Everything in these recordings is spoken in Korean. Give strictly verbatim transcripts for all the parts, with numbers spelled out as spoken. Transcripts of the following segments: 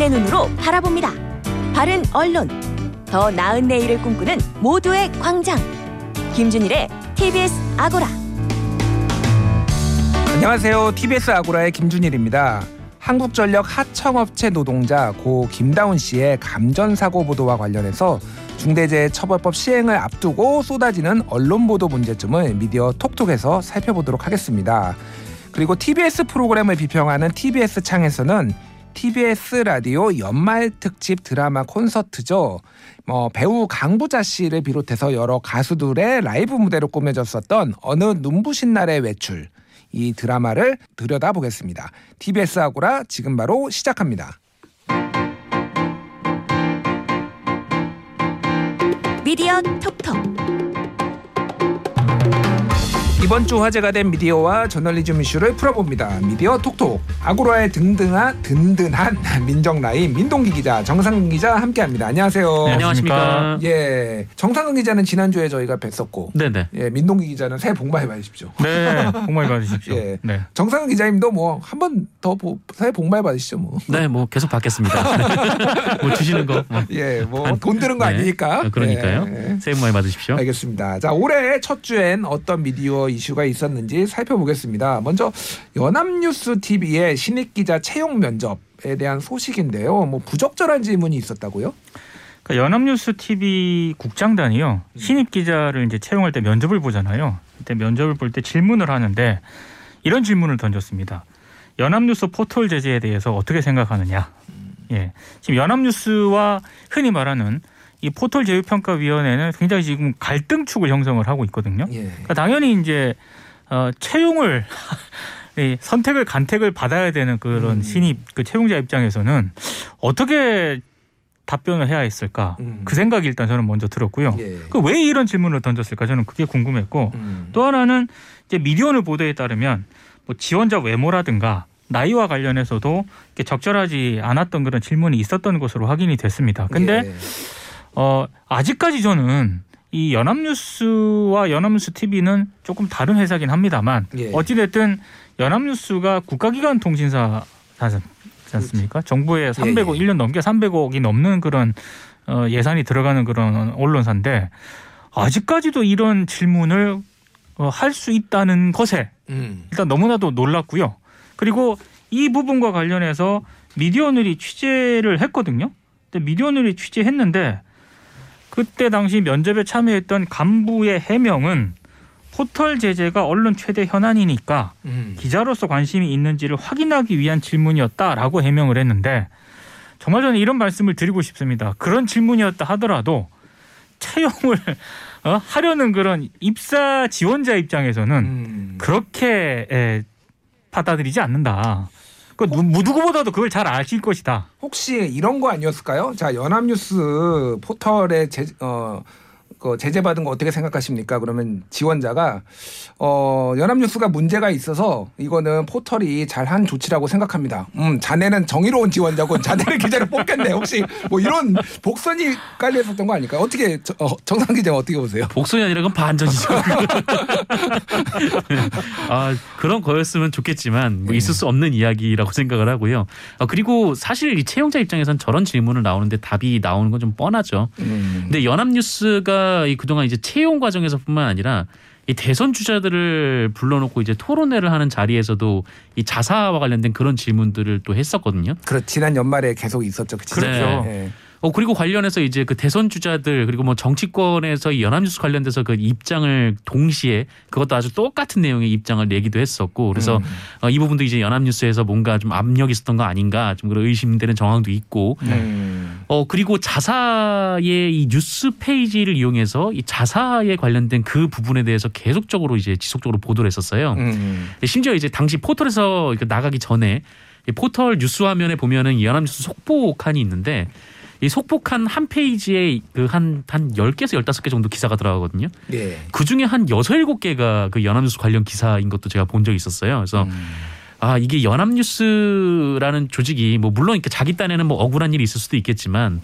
시민의 눈으로 바라봅니다. 바른 언론, 더 나은 내일을 꿈꾸는 모두의 광장, 김준일의 티비에스 아고라. 안녕하세요. 티비에스 아고라의 김준일입니다. 한국전력 하청업체 노동자 고 김다운 씨의 감전사고 보도와 관련해서 중대재해처벌법 시행을 앞두고 쏟아지는 언론 보도 문제점을 미디어 톡톡에서 살펴보도록 하겠습니다. 그리고 티비에스 프로그램을 비평하는 티비에스 창에서는 티비에스 라디오 연말 특집 드라마 콘서트죠. 뭐 배우 강부자 씨를 비롯해서 여러 가수들의 라이브 무대로 꾸며졌었던 어느 눈부신 날의 외출, 이 드라마를 들여다보겠습니다. 티비에스 아고라 지금 바로 시작합니다. 미디어 톡톡. 이번 주 화제가 된 미디어와 저널리즘 이슈를 풀어봅니다. 미디어 톡톡. 아고라의 등등한 든든한 민정 라인 민동기 기자, 정상욱 기자 함께합니다. 안녕하세요. 네, 안녕하십니까. 예, 정상욱 기자는 지난주에 저희가 뵀었고, 네네. 예, 민동기 기자는 새해 복 많이 받으십시오. 네, 복 많이 받으십시오. 예, 네. 정상욱 기자님도 뭐 한 번 더 새해 복 많이 받으시죠, 뭐. 네, 뭐 계속 받겠습니다. 뭐 주시는 거. 뭐. 예, 뭐 돈 드는 거 네. 아니니까. 그러니까요. 예. 새해 복 많이 받으십시오. 알겠습니다. 자, 올해 첫 주엔 어떤 미디어 이슈가 있었는지 살펴보겠습니다. 먼저 연합뉴스 티비의 신입 기자 채용 면접에 대한 소식인데요. 뭐 부적절한 질문이 있었다고요? 그러니까 연합뉴스 티비 국장단이요. 신입 기자를 이제 채용할 때 면접을 보잖아요. 그때 면접을 볼 때 질문을 하는데 이런 질문을 던졌습니다. 연합뉴스 포털 제재에 대해서 어떻게 생각하느냐? 예, 지금 연합뉴스와 흔히 말하는 이 포털 제휴평가위원회는 굉장히 지금 갈등축을 형성을 하고 있거든요. 예. 그러니까 당연히 이제 어, 채용을 선택을 간택을 받아야 되는 그런 음. 신입 그 채용자 입장에서는 어떻게 답변을 해야 했을까 음. 그 생각이 일단 저는 먼저 들었고요. 예. 그 왜 이런 질문을 던졌을까 저는 그게 궁금했고 음. 또 하나는 이제 미디어오늘 보도에 따르면 뭐 지원자 외모라든가 나이와 관련해서도 이렇게 적절하지 않았던 그런 질문이 있었던 것으로 확인이 됐습니다. 근데 예. 어, 아직까지 저는 이 연합뉴스와 연합뉴스 티비는 조금 다른 회사긴 합니다만 예. 어찌됐든 연합뉴스가 국가기관 통신사 않습니까? 정부의 삼백억, 예. 일 년 넘게 삼백억이 넘는 그런 어, 예산이 들어가는 그런 언론사인데 아직까지도 이런 질문을 어, 할 수 있다는 것에 음. 일단 너무나도 놀랐고요. 그리고 이 부분과 관련해서 미디어오늘이 취재를 했거든요. 근데 미디어오늘이 취재했는데 그때 당시 면접에 참여했던 간부의 해명은 포털 제재가 언론 최대 현안이니까 음. 기자로서 관심이 있는지를 확인하기 위한 질문이었다라고 해명을 했는데 정말 저는 이런 말씀을 드리고 싶습니다. 그런 질문이었다 하더라도 채용을 어? 하려는 그런 입사 지원자 입장에서는 음. 그렇게 에, 받아들이지 않는다. 그 누구보다도 그걸 잘 아실 것이다. 혹시 이런 거 아니었을까요? 자, 연합뉴스 포털에 제, 어, 그 제재받은 거 어떻게 생각하십니까? 그러면 지원자가 어, 연합뉴스가 문제가 있어서 이거는 포털이 잘한 조치라고 생각합니다. 음, 자네는 정의로운 지원자고 자네를 기자로 뽑겠네. 혹시 뭐 이런 복선이 깔려있었던 거 아닐까요? 어떻게 어, 정상 기자 어떻게 보세요? 복선이 아니라 그건 반전이죠. 아, 그런 거였으면 좋겠지만 뭐 있을 수 없는 이야기라고 생각을 하고요. 아, 그리고 사실 이 채용자 입장에선 저런 질문을 나오는데 답이 나오는 건 좀 뻔하죠. 음. 근데 연합뉴스가 이 그동안 이제 채용 과정에서뿐만 아니라 이 대선 주자들을 불러놓고 이제 토론회를 하는 자리에서도 이 자사와 관련된 그런 질문들을 또 했었거든요. 그렇 지난 연말에 계속 있었죠. 그치? 그렇죠. 네. 네. 어 그리고 관련해서 이제 그 대선 주자들 그리고 뭐 정치권에서 이 연합뉴스 관련돼서 그 입장을 동시에 그것도 아주 똑같은 내용의 입장을 내기도 했었고 그래서 음. 어, 이 부분도 이제 연합뉴스에서 뭔가 좀 압력이 있었던 거 아닌가 좀 그런 의심되는 정황도 있고 음. 어 그리고 자사의 이 뉴스 페이지를 이용해서 이 자사에 관련된 그 부분에 대해서 계속적으로 이제 지속적으로 보도를 했었어요. 음. 심지어 이제 당시 포털에서 나가기 전에 이 포털 뉴스 화면에 보면은 이 연합뉴스 속보 칸이 있는데. 이 속보칸 한 페이지에 그 한 한 열 개에서 열다섯 개 정도 기사가 들어가거든요. 네. 그중에 한 여섯, 일곱 개가 그 연합뉴스 관련 기사인 것도 제가 본 적이 있었어요. 그래서 음. 아 이게 연합뉴스라는 조직이 뭐 물론 이렇게 자기 딴에는 뭐 억울한 일이 있을 수도 있겠지만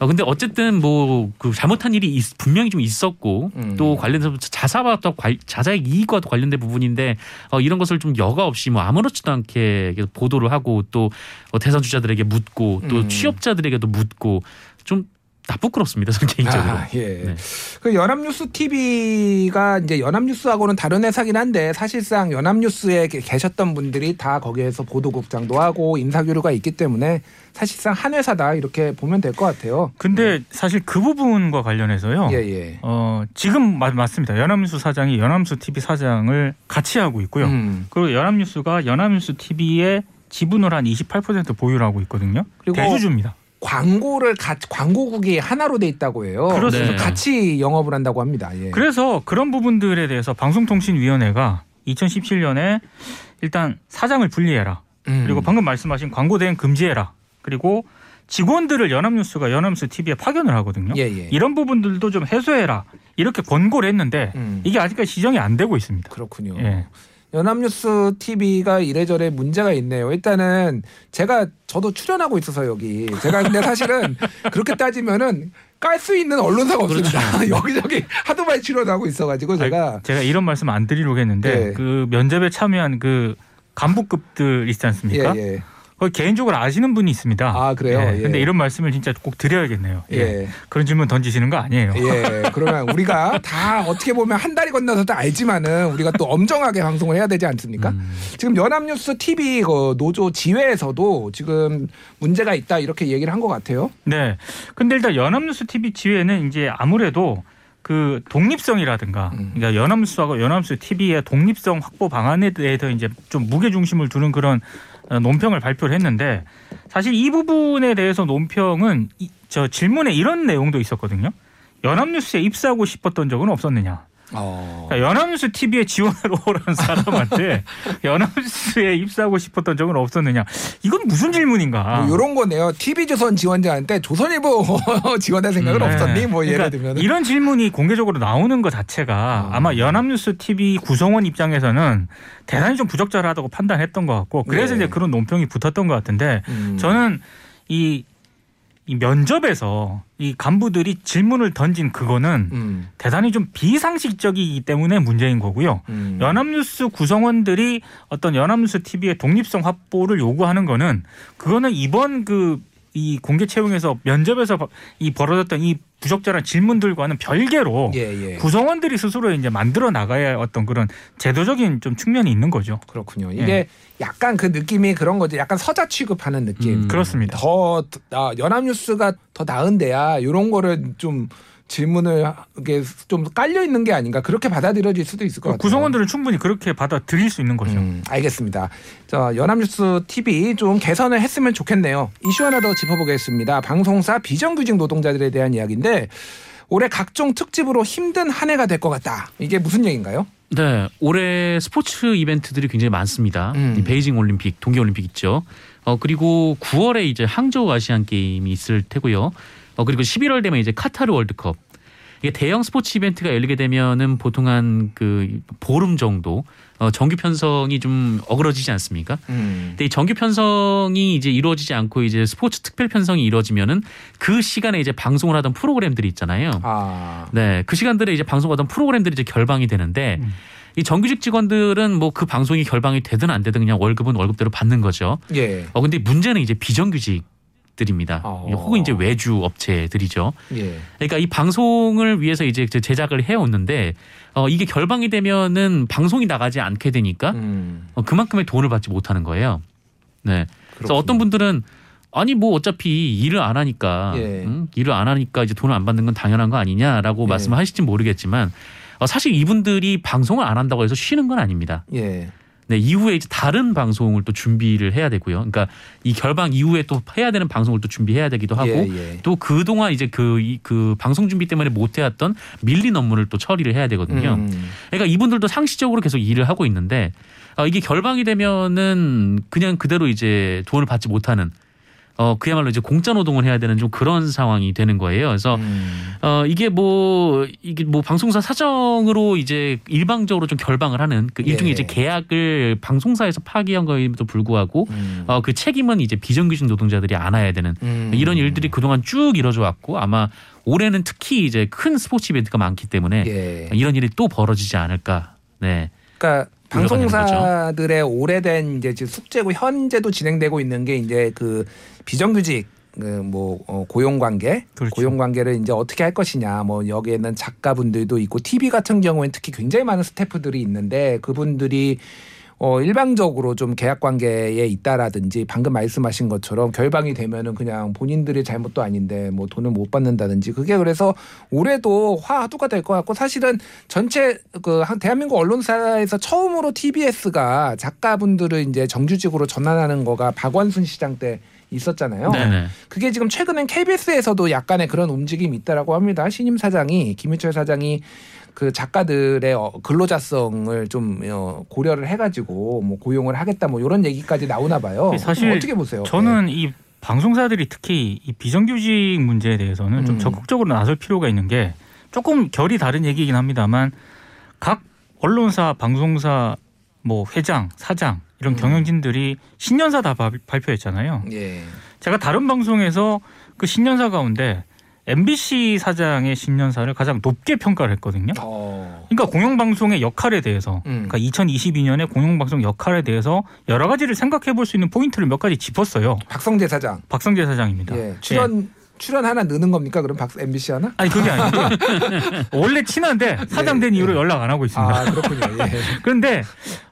어, 근데 어쨌든 뭐 그 잘못한 일이 있, 분명히 좀 있었고 음. 또 관련해서 자사와 또 관, 자사의 이익과 또 관련된 부분인데 어, 이런 것을 좀 여과 없이 뭐 아무렇지도 않게 계속 보도를 하고 또 어, 대선 주자들에게 묻고 또 음. 취업자들에게도 묻고 좀 다 부끄럽습니다. 저는 개인적으로. 아, 예. 네. 그 연합뉴스 티비가 이제 연합뉴스하고는 다른 회사긴 한데 사실상 연합뉴스에 계셨던 분들이 다 거기에서 보도국장도 하고 인사교류가 있기 때문에 사실상 한 회사다 이렇게 보면 될 것 같아요. 근데 네. 사실 그 부분과 관련해서요. 예, 예. 어, 지금 맞, 맞습니다. 연합뉴스 사장이 연합뉴스 티비 사장을 같이 하고 있고요. 음. 그리고 연합뉴스가 연합뉴스 티비에 지분을 한 이십팔 퍼센트 보유를 하고 있거든요. 그리고 대주주입니다. 광고를 같이 광고국이 하나로 돼 있다고 해요. 그래서 같이 영업을 한다고 합니다. 예. 그래서 그런 부분들에 대해서 방송통신위원회가 이천십칠 년에 일단 사장을 분리해라. 음. 그리고 방금 말씀하신 광고 대행 금지해라. 그리고 직원들을 연합뉴스가 연합뉴스 티비에 파견을 하거든요. 예, 예. 이런 부분들도 좀 해소해라. 이렇게 권고를 했는데 음. 이게 아직까지 시정이 안 되고 있습니다. 그렇군요. 예. 연합뉴스 티비가 이래저래 문제가 있네요. 일단은 제가 저도 출연하고 있어서 여기 제가 근데 사실은 그렇게 따지면은 깔 수 있는 언론사가 없습니다. 그렇죠. 여기저기 하도 많이 출연하고 있어가지고 제가 아니, 제가 이런 말씀 안 드리려고 했는데 네. 그 면접에 참여한 그 간부급들 있지 않습니까? 예, 예. 거기 개인적으로 아시는 분이 있습니다. 아 그래요? 예. 예. 근데 이런 말씀을 진짜 꼭 드려야겠네요. 예. 예. 그런 질문 던지시는 거 아니에요. 예. 그러면 우리가 다 어떻게 보면 한 다리 건너서 다 알지만은 우리가 또 엄정하게 방송을 해야 되지 않습니까? 음. 지금 연합뉴스 티비 그 노조 지회에서도 지금 문제가 있다 이렇게 얘기를 한 것 같아요. 네. 근데 일단 연합뉴스 티비 지회는 이제 아무래도 그 독립성이라든가 그러니까 연합뉴스하고 연합뉴스 티비의 독립성 확보 방안에 대해서 이제 좀 무게 중심을 두는 그런 논평을 발표를 했는데 사실 이 부분에 대해서 논평은 이, 저 질문에 이런 내용도 있었거든요. 연합뉴스에 입사하고 싶었던 적은 없었느냐. 어. 그러니까 연합뉴스 티비에 지원하러 오라는 사람한테 연합뉴스에 입사하고 싶었던 적은 없었느냐. 이건 무슨 질문인가. 뭐 이런 거네요. 티비조선 지원자한테 조선일보 지원할 생각은 네. 없었니? 뭐 그러니까 예를 들면 이런 질문이 공개적으로 나오는 것 자체가 어. 아마 연합뉴스 티비 구성원 입장에서는 대단히 좀 부적절하다고 판단했던 것 같고 그래서 네. 이제 그런 논평이 붙었던 것 같은데 음. 저는 이 이 면접에서 이 간부들이 질문을 던진 그거는 음. 대단히 좀 비상식적이기 때문에 문제인 거고요. 음. 연합뉴스 구성원들이 어떤 연합뉴스 티비의 독립성 확보를 요구하는 거는 그거는 이번 그 이 공개 채용에서 면접에서 이 벌어졌던 이 부적절한 질문들과는 별개로 예, 예. 구성원들이 스스로 이제 만들어 나가야 어떤 그런 제도적인 좀 측면이 있는 거죠. 그렇군요. 이게 예. 약간 그 느낌이 그런 거죠. 약간 서자 취급하는 느낌. 음, 그렇습니다. 더 아, 연합뉴스가 더 나은데야 이런 거를 좀 질문을 이게 좀 깔려 있는 게 아닌가 그렇게 받아들여질 수도 있을 것 같아요. 구성원들은 충분히 그렇게 받아들일 수 있는 거죠. 음, 알겠습니다. 자, 연합뉴스 티비 좀 개선을 했으면 좋겠네요. 이슈 하나 더 짚어보겠습니다. 방송사 비정규직 노동자들에 대한 이야기인데 올해 각종 특집으로 힘든 한 해가 될 것 같다. 이게 무슨 얘기인가요? 네, 올해 스포츠 이벤트들이 굉장히 많습니다. 음. 베이징 올림픽, 동계올림픽 있죠. 어 그리고 구월에 이제 항저우 아시안 게임이 있을 테고요. 어 그리고 십일월 되면 이제 카타르 월드컵. 이게 대형 스포츠 이벤트가 열리게 되면은 보통 한 그 보름 정도 어 정규 편성이 좀 어그러지지 않습니까? 음. 근데 이 정규 편성이 이제 이루어지지 않고 이제 스포츠 특별 편성이 이루어지면은 그 시간에 이제 방송을 하던 프로그램들이 있잖아요. 아. 네, 그 시간들에 이제 방송하던 프로그램들이 이제 결방이 되는데. 음. 이 정규직 직원들은 뭐 그 방송이 결방이 되든 안 되든 그냥 월급은 월급대로 받는 거죠. 예. 어 근데 문제는 이제 비정규직들입니다. 어. 혹은 이제 외주 업체들이죠. 예. 그러니까 이 방송을 위해서 이제 제작을 해오는데 어 이게 결방이 되면은 방송이 나가지 않게 되니까 음. 어 그만큼의 돈을 받지 못하는 거예요. 네. 그렇군요. 그래서 어떤 분들은 아니 뭐 어차피 일을 안 하니까 예. 응? 일을 안 하니까 이제 돈을 안 받는 건 당연한 거 아니냐라고 예. 말씀하실지 모르겠지만. 사실 이분들이 방송을 안 한다고 해서 쉬는 건 아닙니다. 예. 네, 이후에 이제 다른 방송을 또 준비를 해야 되고요. 그러니까 이 결방 이후에 또 해야 되는 방송을 또 준비해야 되기도 하고 예, 예. 또 그동안 이제 그, 이, 그 방송 준비 때문에 못해왔던 밀린 업무를 또 처리를 해야 되거든요. 음. 그러니까 이분들도 상시적으로 계속 일을 하고 있는데 어, 이게 결방이 되면은 그냥 그대로 이제 돈을 받지 못하는 어, 그야말로 이제 공짜 노동을 해야 되는 좀 그런 상황이 되는 거예요. 그래서 음. 어, 이게 뭐 이게 뭐 방송사 사정으로 이제 일방적으로 좀 결방을 하는 그 일종의 예. 이제 계약을 방송사에서 파기한 거임에도 불구하고 음. 어, 그 책임은 이제 비정규직 노동자들이 안아야 되는 음. 이런 일들이 그동안 쭉 이뤄져 왔고 아마 올해는 특히 이제 큰 스포츠 이벤트가 많기 때문에 예. 이런 일이 또 벌어지지 않을까. 네. 그러니까 방송사들의 오래된 이제 숙제고 현재도 진행되고 있는 게 이제 그 비정규직 그 뭐 고용 관계, 그렇죠. 고용 관계를 이제 어떻게 할 것이냐. 뭐 여기에는 작가분들도 있고 티비 같은 경우에는 특히 굉장히 많은 스태프들이 있는데 그분들이 어 일방적으로 좀 계약 관계에 있다라든지 방금 말씀하신 것처럼 결방이 되면은 그냥 본인들의 잘못도 아닌데 뭐 돈을 못 받는다든지 그게 그래서 올해도 화두가 될 것 같고 사실은 전체 그 대한민국 언론사에서 처음으로 티비에스가 작가분들을 이제 정규직으로 전환하는 거가 박원순 시장 때 있었잖아요. 네네. 그게 지금 최근엔 케이비에스에서도 약간의 그런 움직임이 있다라고 합니다. 신임 사장이 김유철 사장이 그 작가들의 근로자성을 좀 고려를 해가지고 뭐 고용을 하겠다 뭐 이런 얘기까지 나오나 봐요. 사실 어떻게 보세요? 저는 네. 이 방송사들이 특히 이 비정규직 문제에 대해서는 음. 좀 적극적으로 나설 필요가 있는 게 조금 결이 다른 얘기이긴 합니다만 각 언론사, 방송사, 뭐 회장, 사장 이런 음. 경영진들이 신년사 다 발표했잖아요. 예. 제가 다른 방송에서 그 신년사 가운데 엠비씨 사장의 신년사를 가장 높게 평가를 했거든요. 그러니까 공영방송의 역할에 대해서 그러니까 이천이십이 년의 공영방송 역할에 대해서 여러 가지를 생각해 볼 수 있는 포인트를 몇 가지 짚었어요. 박성재 사장. 박성재 사장입니다. 예. 출연, 예. 출연 하나 넣는 겁니까? 그럼 박, 엠비씨 하나? 아니 그게 아니고 원래 친한데 사장 된 예, 이후로 예. 연락 안 하고 있습니다. 아, 그렇군요. 예. 그런데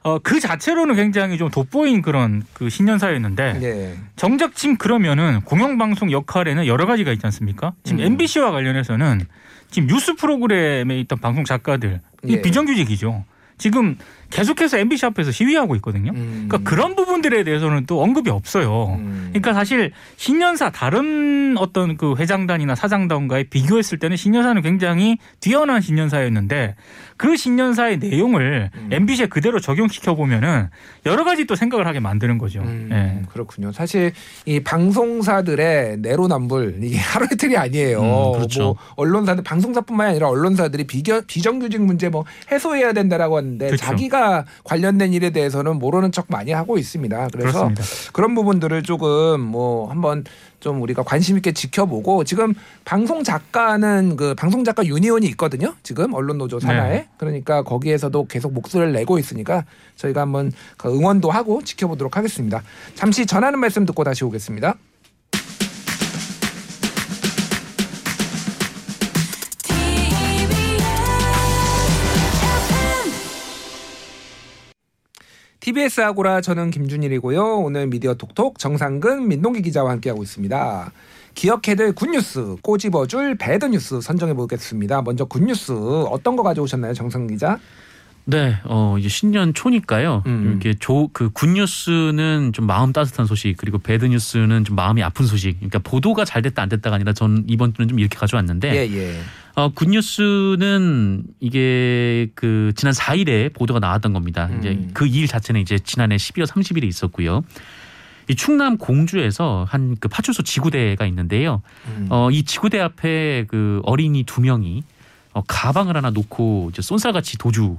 어, 그 자체로는 굉장히 좀 돋보인 그런 그 신년사였는데 예. 정작 지금 그러면은 공영방송 역할에는 여러 가지가 있지 않습니까? 지금 음. 엠비씨와 관련해서는 지금 뉴스 프로그램에 있던 방송 작가들 이 예. 비정규직이죠. 지금 계속해서 엠비씨 앞에서 시위하고 있거든요. 음. 그러니까 그런 부분들에 대해서는 또 언급이 없어요. 음. 그러니까 사실 신년사 다른 어떤 그 회장단이나 사장단과에 비교했을 때는 신년사는 굉장히 뛰어난 신년사였는데 그 신년사의 내용을 음. 엠비씨에 그대로 적용시켜 보면은 여러 가지 또 생각을 하게 만드는 거죠. 음. 네. 그렇군요. 사실 이 방송사들의 내로남불 이게 하루 이틀이 아니에요. 음, 그렇죠. 뭐 언론사들 방송사뿐만 아니라 언론사들이 비겨, 비정규직 문제 뭐 해소해야 된다라고 하는데 그렇죠. 자기가 관련된 일에 대해서는 모르는 척 많이 하고 있습니다. 그래서 그렇습니다. 그런 부분들을 조금 뭐 한번 좀 우리가 관심 있게 지켜보고 지금 방송 작가는 그 방송 작가 유니온이 있거든요. 지금 언론 노조 산하에 네. 그러니까 거기에서도 계속 목소리를 내고 있으니까 저희가 한번 응원도 하고 지켜보도록 하겠습니다. 잠시 전하는 말씀 듣고 다시 오겠습니다. 티비에스 아고라 저는 김준일이고요. 오늘 미디어 톡톡 정상근 민동기 기자와 함께하고 있습니다. 기억해둘 굿뉴스 꼬집어줄 배드뉴스 선정해보겠습니다. 먼저 굿뉴스 어떤 거 가져오셨나요 정상근 기자? 네, 어 이제 신년 초니까요. 음. 이렇게 조 그 굿뉴스는 좀 마음 따뜻한 소식, 그리고 배드뉴스는 좀 마음이 아픈 소식. 그러니까 보도가 잘 됐다 안 됐다가 아니라 전 이번 주는 좀 이렇게 가져왔는데. 예, 예. 어 굿뉴스는 이게 그 지난 사 일에 보도가 나왔던 겁니다. 음. 이제 그 일 자체는 이제 지난해 십이월 삼십일에 있었고요. 이 충남 공주에서 한 그 파출소 지구대가 있는데요. 음. 어 이 지구대 앞에 그 어린이 두 명이 어, 가방을 하나 놓고 이제 쏜살같이 도주.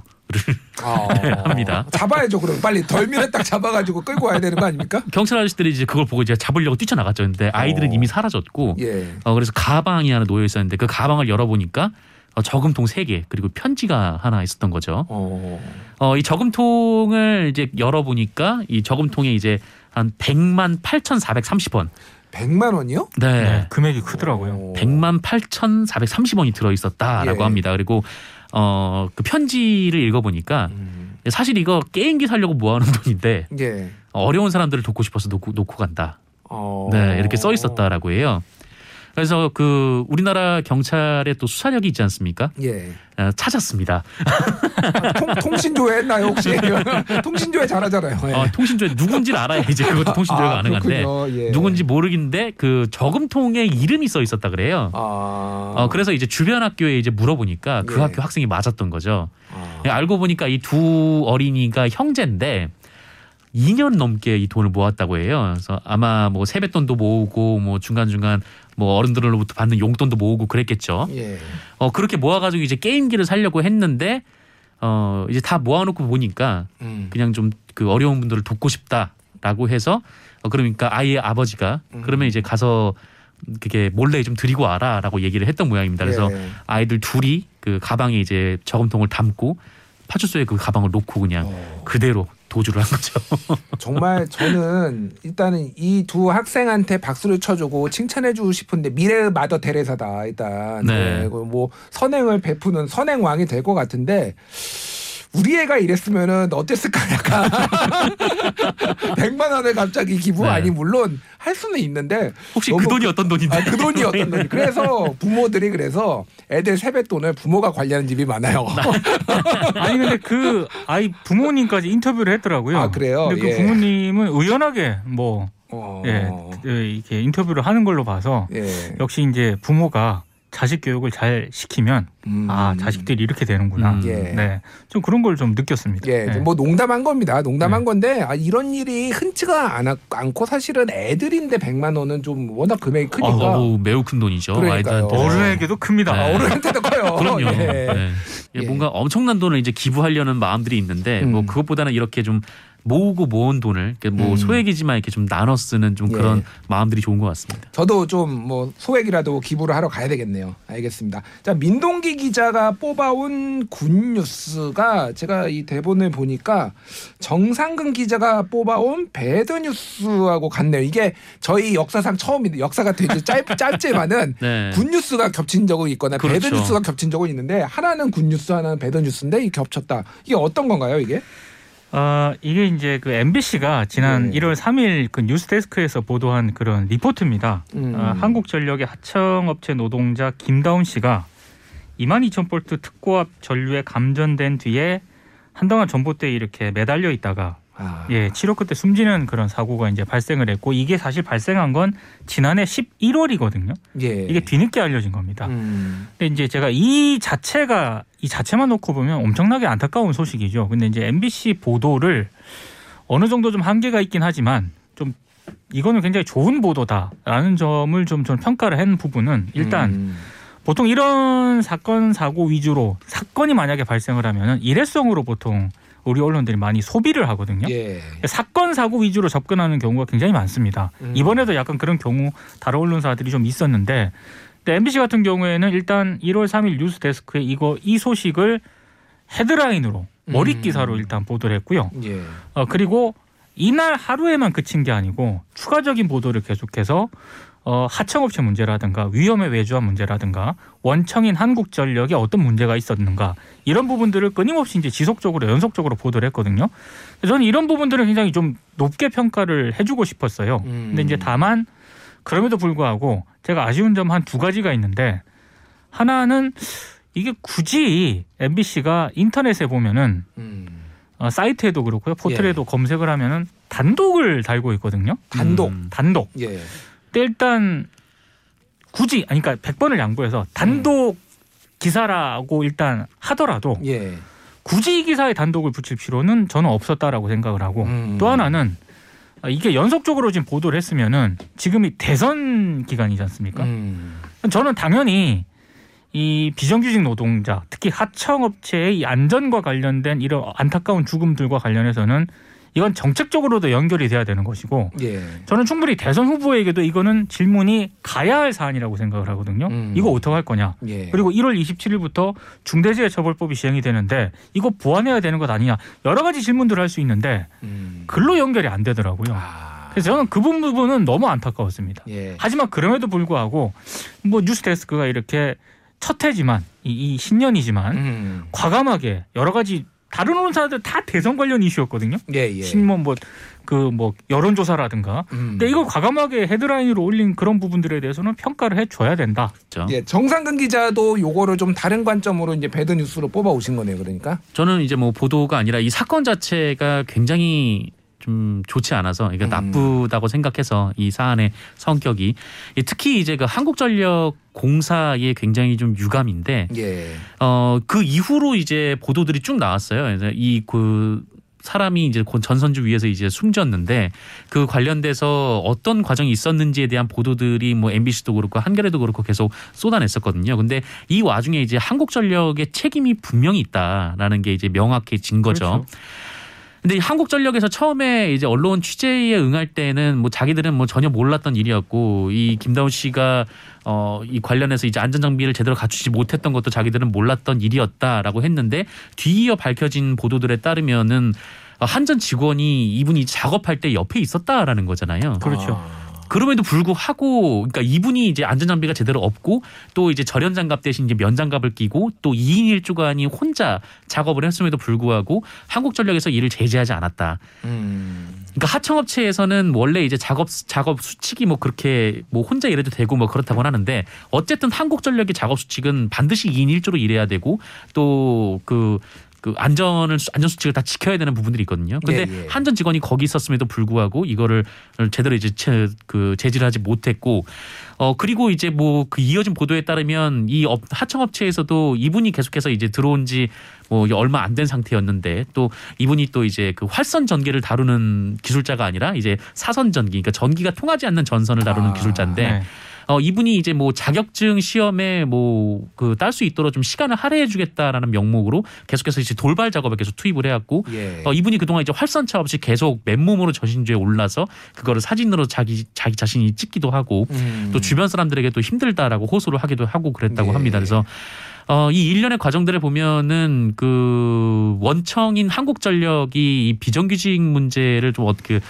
아, 네, 합니다. 잡아야죠, 그럼 빨리 덜미를 딱 잡아가지고 끌고 와야 되는 거 아닙니까? 경찰 아저씨들이 이제 그걸 보고 이제 잡으려고 뛰쳐나갔죠. 근데 아이들은 어. 이미 사라졌고, 예. 어, 그래서 가방이 하나 놓여 있었는데 그 가방을 열어보니까 어, 저금통 세 개 그리고 편지가 하나 있었던 거죠. 어. 어, 이 저금통을 이제 열어보니까 이 저금통에 이제 한 백만 팔천사백삼십 원. 백만 원이요? 네, 네 금액이 크더라고요. 오. 백만 팔천사백삼십 원이 들어 있었다라고 예. 합니다. 그리고 어, 그 편지를 읽어보니까 음. 사실 이거 게임기 사려고 모아놓은 돈인데 예. 어려운 사람들을 돕고 싶어서 놓고, 놓고 간다. 어. 네, 이렇게 써 있었다라고 해요. 그래서 그 우리나라 경찰의 또 수사력이 있지 않습니까? 예. 찾았습니다. 통, 통신조회 했나요 혹시? 통신조회 잘하잖아요. 예. 어, 통신조회 누군지를 알아야 이제 그것도 통신조회가 아, 가능한데 예. 누군지 모르긴데 그 저금통에 이름이 써 있었다 그래요. 아... 어, 그래서 이제 주변 학교에 이제 물어보니까 그 예. 학교 학생이 맞았던 거죠. 아... 알고 보니까 이 두 어린이가 형제인데 이 년 넘게 이 돈을 모았다고 해요. 그래서 아마 뭐 세뱃돈도 모으고 뭐 중간중간 뭐 어른들로부터 받는 용돈도 모으고 그랬겠죠. 예. 어 그렇게 모아가지고 이제 게임기를 사려고 했는데 어 이제 다 모아놓고 보니까 음. 그냥 좀 그 어려운 분들을 돕고 싶다라고 해서 어 그러니까 아이의 아버지가 음. 그러면 이제 가서 그게 몰래 좀 드리고 와라라고 얘기를 했던 모양입니다. 그래서 예. 아이들 둘이 그 가방에 이제 저금통을 담고 파출소에 그 가방을 놓고 그냥 어. 그대로 도주를 한 거죠. 정말 저는 일단은 이 두 학생한테 박수를 쳐주고 칭찬해주고 싶은데 미래의 마더 테레사다 일단. 네. 네. 뭐 선행을 베푸는 선행왕이 될 것 같은데 우리 애가 이랬으면은 어땠을까 약간 백만 원을 갑자기 기부 네. 아니 물론 할 수는 있는데 혹시 그 돈이 어떤 돈인데 아, 그 돈이 어떤 돈이 그래서 부모들이 그래서 애들 세뱃돈을 부모가 관리하는 집이 많아요. 아니 근데 그 아이 부모님까지 인터뷰를 했더라고요. 아 그래요? 근데 그 예. 부모님은 의연하게 뭐 어... 예, 이렇게 인터뷰를 하는 걸로 봐서 예. 역시 이제 부모가 자식 교육을 잘 시키면 음. 아 자식들이 이렇게 되는구나. 음. 예. 네, 좀 그런 걸 좀 느꼈습니다. 예, 네. 뭐 농담한 겁니다. 농담한 네. 건데 아, 이런 일이 흔치가 않아, 않고 사실은 애들인데 백만 원은 좀 워낙 금액이 크니까 아, 오, 매우 큰 돈이죠. 그러니까요. 어른에게도 큽니다. 네. 아, 어른한테도 커요. 그럼요. 예. 네. 예. 뭔가 엄청난 돈을 이제 기부하려는 마음들이 있는데 음. 뭐 그것보다는 이렇게 좀 모으고 모은 돈을 그러니까 뭐 음. 소액이지만 이렇게 좀 나눠 쓰는 좀 예. 그런 마음들이 좋은 것 같습니다. 저도 좀 뭐 소액이라도 기부를 하러 가야 되겠네요. 알겠습니다. 자 민동기 기자가 뽑아온 굿뉴스가 제가 이 대본을 보니까 정상근 기자가 뽑아온 배드뉴스하고 같네요. 이게 저희 역사상 처음인데 역사가 되게 짧, 짧지만은 네. 굿뉴스가 겹친 적은 있거나 그렇죠. 배드뉴스가 겹친 적은 있는데 하나는 굿뉴스 하나는 배드뉴스인데 이 겹쳤다. 이게 어떤 건가요 이게? 아 어, 이게 이제 그 엠비씨가 지난 네. 일월 삼일 그 뉴스데스크에서 보도한 그런 리포트입니다. 음. 어, 한국전력의 하청업체 노동자 김다운 씨가 이만 이천 볼트 특고압 전류에 감전된 뒤에 한동안 전봇대에 이렇게 매달려 있다가 아. 예 치료 끝에 숨지는 그런 사고가 이제 발생을 했고 이게 사실 발생한 건 지난해 십일월이거든요. 예. 이게 뒤늦게 알려진 겁니다. 음. 근데 이제 제가 이 자체가 이 자체만 놓고 보면 엄청나게 안타까운 소식이죠. 근데 이제 엠비씨 보도를 어느 정도 좀 한계가 있긴 하지만 좀 이거는 굉장히 좋은 보도다라는 점을 좀 저는 평가를 한 부분은 일단 음. 보통 이런 사건 사고 위주로 사건이 만약에 발생을 하면은 일회성으로 보통 우리 언론들이 많이 소비를 하거든요. 예. 사건 사고 위주로 접근하는 경우가 굉장히 많습니다. 음. 이번에도 약간 그런 경우 다른 언론사들이 좀 있었는데 근데 엠비씨 같은 경우에는 일단 일월 삼일 뉴스데스크에 이거 이 소식을 헤드라인으로 머릿 기사로 음. 일단 보도를 했고요. 예. 어, 그리고 이날 하루에만 그친 게 아니고 추가적인 보도를 계속해서 어, 하청업체 문제라든가 위험에 외주한 문제라든가 원청인 한국전력에 어떤 문제가 있었는가 이런 부분들을 끊임없이 이제 지속적으로 연속적으로 보도를 했거든요. 저는 이런 부분들은 굉장히 좀 높게 평가를 해주고 싶었어요. 음. 근데 이제 다만 그럼에도 불구하고 제가 아쉬운 점 한 두 가지가 있는데 하나는 이게 굳이 엠비씨가 인터넷에 보면은 음. 어, 사이트에도 그렇고요. 포털에도 예. 검색을 하면은 단독을 달고 있거든요. 단독. 음. 단독. 예. 근데 일단 굳이 아니 그러니까 백 번을 양보해서 단독 음. 기사라고 일단 하더라도 예. 굳이 이 기사에 단독을 붙일 필요는 저는 없었다라고 생각을 하고 음. 또 하나는 이게 연속적으로 지금 보도를 했으면은 지금이 대선 기간이지 않습니까? 음. 저는 당연히 이 비정규직 노동자 특히 하청업체의 이 안전과 관련된 이런 안타까운 죽음들과 관련해서는 이건 정책적으로도 연결이 돼야 되는 것이고 예. 저는 충분히 대선 후보에게도 이거는 질문이 가야 할 사안이라고 생각을 하거든요. 음. 이거 어떻게 할 거냐. 예. 그리고 일월 이십칠일부터 중대재해처벌법이 시행이 되는데 이거 보완해야 되는 것 아니냐. 여러 가지 질문들을 할 수 있는데 음. 글로 연결이 안 되더라고요. 아. 그래서 저는 그 부분은 너무 안타까웠습니다. 예. 하지만 그럼에도 불구하고 뭐 뉴스데스크가 이렇게 첫 해지만 이, 이 신년이지만 음. 과감하게 여러 가지 다른 언론사들 다 대선 관련 이슈였거든요. 예, 예. 신문 뭐 그 뭐 여론조사라든가. 음. 근데 이걸 과감하게 헤드라인으로 올린 그런 부분들에 대해서는 평가를 해줘야 된다. 그렇죠. 예, 정상근 기자도 요거를 좀 다른 관점으로 이제 배드 뉴스로 뽑아 오신 거네요, 그러니까. 저는 이제 뭐 보도가 아니라 이 사건 자체가 굉장히 좀 좋지 않아서 그러니까 나쁘다고 생각해서 이 사안의 성격이 특히 이제 그 한국전력 공사에 굉장히 좀 유감인데 예. 어, 그 이후로 이제 보도들이 쭉 나왔어요. 이 그 사람이 이제 전선주 위에서 이제 숨졌는데 그 관련돼서 어떤 과정이 있었는지에 대한 보도들이 뭐 엠비씨도 그렇고 한겨레도 그렇고 계속 쏟아냈었거든요. 근데 이 와중에 이제 한국전력의 책임이 분명히 있다라는 게 이제 명확해진 거죠. 그렇죠. 근데 한국전력에서 처음에 이제 언론 취재에 응할 때는 뭐 자기들은 뭐 전혀 몰랐던 일이었고 이 김다운 씨가 어 이 관련해서 이제 안전 장비를 제대로 갖추지 못했던 것도 자기들은 몰랐던 일이었다라고 했는데 뒤이어 밝혀진 보도들에 따르면은 한전 직원이 이분이 작업할 때 옆에 있었다라는 거잖아요. 그렇죠. 그럼에도 불구하고 그러니까 이분이 이제 안전 장비가 제대로 없고 또 이제 절연 장갑 대신 이제 면 장갑을 끼고 또 이인 일조간이 혼자 작업을 했음에도 불구하고 한국전력에서 이를 제재하지 않았다. 음. 그러니까 하청업체에서는 원래 이제 작업 작업 수칙이 뭐 그렇게 뭐 혼자 일해도 되고 뭐 그렇다고는 하는데 어쨌든 한국전력의 작업 수칙은 반드시 이인 일조로 일해야 되고 또 그 그 안전을 안전 수칙을 다 지켜야 되는 부분들이 있거든요. 그런데 예, 예. 한전 직원이 거기 있었음에도 불구하고 이거를 제대로 이제 제, 그 제지하지 못했고, 어 그리고 이제 뭐 그 이어진 보도에 따르면 이 업, 하청업체에서도 이분이 계속해서 이제 들어온 지 뭐 얼마 안 된 상태였는데 또 이분이 또 이제 그 활선 전기를 다루는 기술자가 아니라 이제 사선 전기, 그러니까 전기가 통하지 않는 전선을 다루는 아, 기술자인데. 네. 어 이분이 이제 뭐 자격증 시험에 뭐 그 딸 수 있도록 좀 시간을 할애해주겠다라는 명목으로 계속해서 이제 돌발 작업에 계속 투입을 해왔고 예. 어 이분이 그동안 이제 활선차 없이 계속 맨몸으로 전신주에 올라서 그거를 사진으로 자기 자기 자신이 찍기도 하고 음. 또 주변 사람들에게 또 힘들다라고 호소를 하기도 하고 그랬다고 예. 합니다. 그래서 어 이 일련의 과정들을 보면은 그 원청인 한국전력이 이 비정규직 문제를 좀 어떻게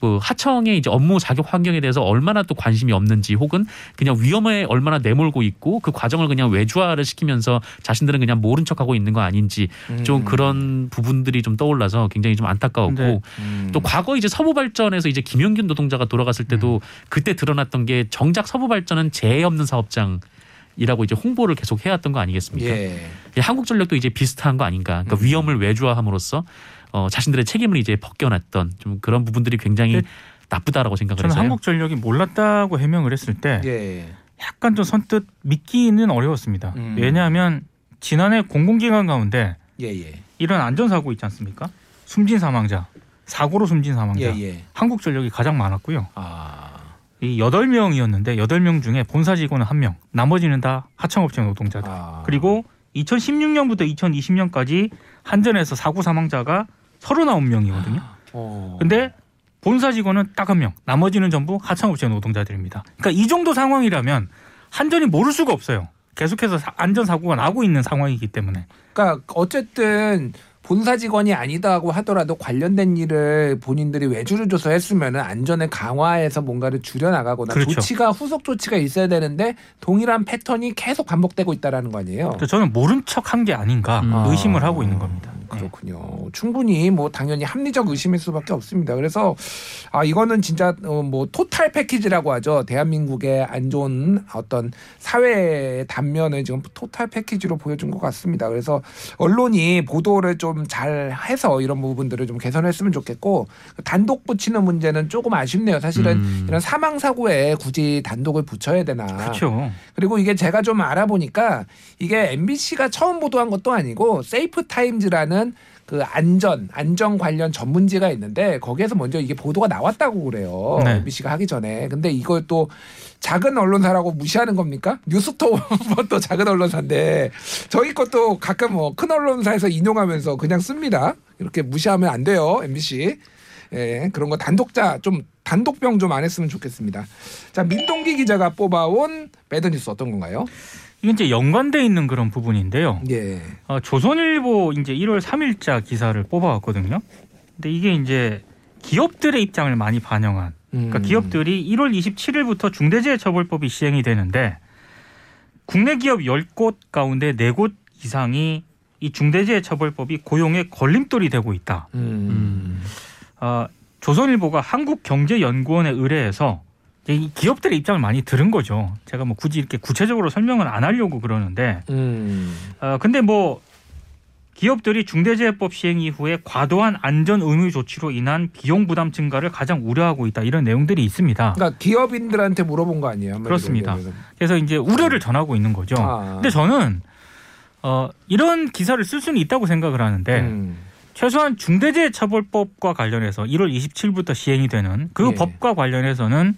그 하청의 이제 업무 자격 환경에 대해서 얼마나 또 관심이 없는지 혹은 그냥 위험에 얼마나 내몰고 있고 그 과정을 그냥 외주화를 시키면서 자신들은 그냥 모른 척하고 있는 거 아닌지 음. 좀 그런 부분들이 좀 떠올라서 굉장히 좀 안타까웠고 음. 또 과거 이제 서부발전에서 이제 김용균 노동자가 돌아갔을 때도 음. 그때 드러났던 게 정작 서부발전은 재해 없는 사업장 이라고 이제 홍보를 계속 해왔던 거 아니겠습니까? 예. 한국전력도 이제 비슷한 거 아닌가? 그러니까 음. 위험을 외주화함으로써 어, 자신들의 책임을 이제 벗겨놨던 좀 그런 부분들이 굉장히 나쁘다라고 생각을 저는 해서요. 한국전력이 몰랐다고 해명을 했을 때 예. 약간 좀 선뜻 믿기는 어려웠습니다. 음. 왜냐하면 지난해 공공기관 가운데 예예. 이런 안전사고 있지 않습니까? 숨진 사망자, 사고로 숨진 사망자 예예. 한국전력이 가장 많았고요. 아. 이 여덟 명이었는데 여덟 명 중에 본사 직원은 한 명, 나머지는 다 하청업체 노동자들. 아. 그리고 이천십육 년부터 이천이십 년까지 한전에서 사고 사망자가 서른아홉 명이거든요. 그런데 아. 본사 직원은 딱 한 명, 나머지는 전부 하청업체 노동자들입니다. 그러니까 이 정도 상황이라면 한전이 모를 수가 없어요. 계속해서 안전사고가 나고 있는 상황이기 때문에. 그러니까 어쨌든 본사 직원이 아니다고 하더라도 관련된 일을 본인들이 외주를 줘서 했으면 안전을 강화해서 뭔가를 줄여나가거나 그렇죠. 조치가 후속 조치가 있어야 되는데 동일한 패턴이 계속 반복되고 있다는 거 아니에요. 저는 모른 척한 게 아닌가 음. 의심을 하고 있는 겁니다. 음, 그렇군요. 네. 충분히 뭐 당연히 합리적 의심일 수밖에 없습니다. 그래서 아 이거는 진짜 뭐 토탈 패키지라고 하죠. 대한민국의 안 좋은 어떤 사회의 단면을 지금 토탈 패키지로 보여준 것 같습니다. 그래서 언론이 보도를 좀 잘 해서 이런 부분들을 좀 개선했으면 좋겠고 단독 붙이는 문제는 조금 아쉽네요. 사실은 음. 이런 사망 사고에 굳이 단독을 붙여야 되나. 그렇죠. 그리고 이게 제가 좀 알아보니까 이게 엠비씨가 처음 보도한 것도 아니고 세이프 타임즈라는 그 안전, 안전 관련 전문지가 있는데 거기에서 먼저 이게 보도가 나왔다고 그래요. 네. 엠비씨가 하기 전에. 근데 이걸 또 작은 언론사라고 무시하는 겁니까? 뉴스톱도 작은 언론사인데 저희 것도 가끔 뭐 큰 언론사에서 인용하면서 그냥 씁니다. 이렇게 무시하면 안 돼요. 엠비씨. 예, 그런 거 단독자 좀 단독병 좀 안 했으면 좋겠습니다. 자, 민동기 기자가 뽑아온 매드뉴스 어떤 건가요? 이게 이제 연관돼 있는 그런 부분인데요. 예. 어, 조선일보 이제 일월 삼일자 기사를 뽑아왔거든요. 근데 이게 이제 기업들의 입장을 많이 반영한. 음. 그러니까 기업들이 일월 이십칠일부터 중대재해처벌법이 시행이 되는데 국내 기업 열 곳 가운데 네 곳 이상이 이 중대재해처벌법이 고용에 걸림돌이 되고 있다. 음. 어, 조선일보가 한국경제연구원에 의뢰해서 이 기업들의 입장을 많이 들은 거죠. 제가 뭐 굳이 이렇게 구체적으로 설명은 안 하려고 그러는데, 음. 어, 근데 뭐 기업들이 중대재해법 시행 이후에 과도한 안전 의무 조치로 인한 비용 부담 증가를 가장 우려하고 있다 이런 내용들이 있습니다. 그러니까 기업인들한테 물어본 거 아니에요? 그렇습니다. 그래서 이제 우려를 전하고 있는 거죠. 아. 근데 저는 어, 이런 기사를 쓸 수는 있다고 생각을 하는데. 음. 최소한 중대재해처벌법과 관련해서 일월 이십칠일부터 시행이 되는 그 예. 법과 관련해서는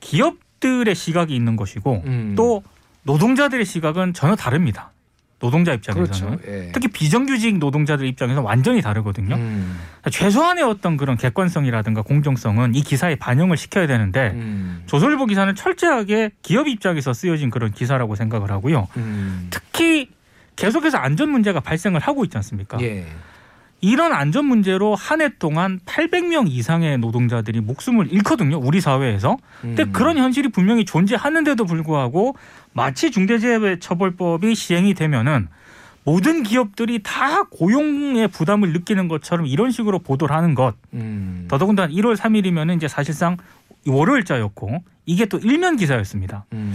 기업들의 시각이 있는 것이고 음. 또 노동자들의 시각은 전혀 다릅니다. 노동자 입장에서는. 그렇죠. 예. 특히 비정규직 노동자들 입장에서는 완전히 다르거든요. 음. 최소한의 어떤 그런 객관성이라든가 공정성은 이 기사에 반영을 시켜야 되는데 음. 조선일보 기사는 철저하게 기업 입장에서 쓰여진 그런 기사라고 생각을 하고요. 음. 특히 계속해서 안전 문제가 발생을 하고 있지 않습니까? 예. 이런 안전 문제로 한 해 동안 팔백 명 이상의 노동자들이 목숨을 잃거든요. 우리 사회에서. 그런데 음. 그런 현실이 분명히 존재하는데도 불구하고 마치 중대재해처벌법이 시행이 되면은 모든 기업들이 다 고용의 부담을 느끼는 것처럼 이런 식으로 보도를 하는 것. 음. 더더군다나 일월 삼일이면은 이제 사실상 월요일자였고 이게 또 일면 기사였습니다. 음.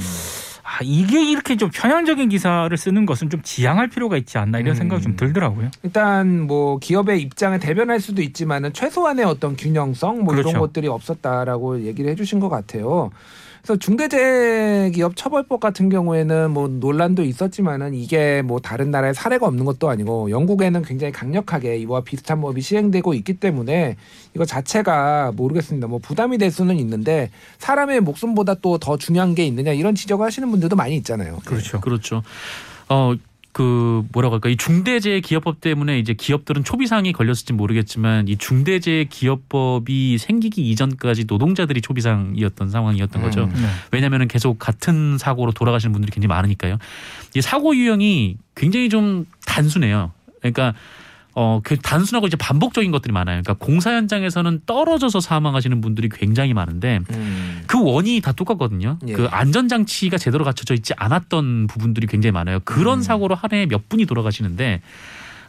아, 이게 이렇게 좀 편향적인 기사를 쓰는 것은 좀 지양할 필요가 있지 않나 이런 음. 생각이 좀 들더라고요. 일단 뭐 기업의 입장을 대변할 수도 있지만은 최소한의 어떤 균형성 뭐 그렇죠. 이런 것들이 없었다라고 얘기를 해주신 것 같아요. 그래서 중대재해기업처벌법 같은 경우에는 뭐 논란도 있었지만은 이게 뭐 다른 나라의 사례가 없는 것도 아니고 영국에는 굉장히 강력하게 이와 비슷한 법이 시행되고 있기 때문에 이거 자체가 모르겠습니다. 뭐 부담이 될 수는 있는데 사람의 목숨보다 또 더 중요한 게 있느냐 이런 지적을 하시는 분들도 많이 있잖아요. 그렇죠, 네. 그렇죠. 어. 그 뭐라고 할까 이 중대재해 기업법 때문에 이제 기업들은 초비상이 걸렸을지 모르겠지만 이 중대재해 기업법이 생기기 이전까지 노동자들이 초비상이었던 상황이었던 거죠. 음, 네. 왜냐하면은 계속 같은 사고로 돌아가시는 분들이 굉장히 많으니까요. 이 사고 유형이 굉장히 좀 단순해요. 그러니까 어, 그 단순하고 이제 반복적인 것들이 많아요. 그러니까 공사 현장에서는 떨어져서 사망하시는 분들이 굉장히 많은데 음. 그 원인이 다 똑같거든요. 예. 그 안전장치가 제대로 갖춰져 있지 않았던 부분들이 굉장히 많아요. 그런 음. 사고로 한 해에 몇 분이 돌아가시는데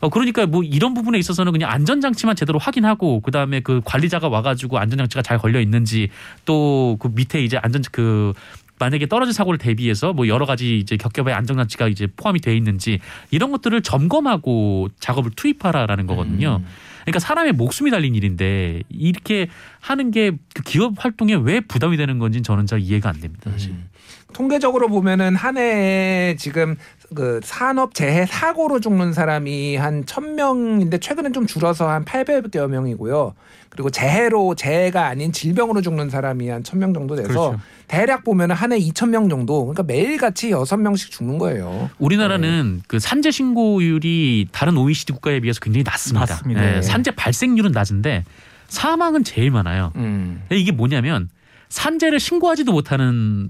어, 그러니까 뭐 이런 부분에 있어서는 그냥 안전장치만 제대로 확인하고 그 다음에 그 관리자가 와가지고 안전장치가 잘 걸려 있는지 또 그 밑에 이제 안전 그 만약에 떨어진 사고를 대비해서 뭐 여러 가지 이제 겹겹의 안전장치가 이제 포함이 돼 있는지 이런 것들을 점검하고 작업을 투입하라라는 거거든요. 음. 그러니까 사람의 목숨이 달린 일인데 이렇게 하는 게 그 기업 활동에 왜 부담이 되는 건지는 저는 잘 이해가 안 됩니다. 사실. 음. 통계적으로 보면은 한 해에 지금 그 산업 재해 사고로 죽는 사람이 한 천 명인데 최근엔 좀 줄어서 한 팔백여 명이고요. 그리고 재해로 재해가 아닌 질병으로 죽는 사람이 한 천 명 정도 돼서 그렇죠. 대략 보면은 한 해 이천 명 정도. 그러니까 매일같이 여섯 명씩 죽는 거예요. 우리나라는 네. 그 산재 신고율이 다른 오이시디 국가에 비해서 굉장히 낮습니다. 낮습니다. 네. 네. 산재 발생률은 낮은데 사망은 제일 많아요. 음. 이게 뭐냐면 산재를 신고하지도 못하는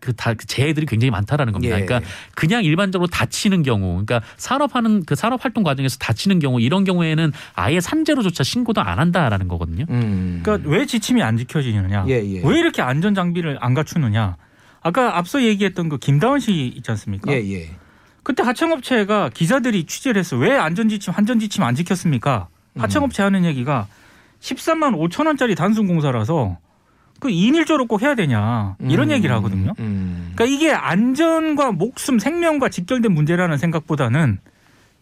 그 다 재해들이 굉장히 많다라는 겁니다. 예. 그러니까 그냥 일반적으로 다치는 경우, 그러니까 산업하는 그 산업 활동 과정에서 다치는 경우 이런 경우에는 아예 산재로조차 신고도 안 한다라는 거거든요. 음. 그러니까 왜 지침이 안 지켜지느냐, 예, 예. 왜 이렇게 안전 장비를 안 갖추느냐. 아까 앞서 얘기했던 그 김다운 씨 있지 않습니까? 예, 예. 그때 하청업체가 기자들이 취재를 해서 왜 안전 지침, 안전 지침 안 지켰습니까? 하청업체 음. 하는 얘기가 십삼만 오천 원짜리 단순 공사라서. 그 이 인 일 조로 꼭 해야 되냐 이런 음, 얘기를 하거든요. 음. 그러니까 이게 안전과 목숨, 생명과 직결된 문제라는 생각보다는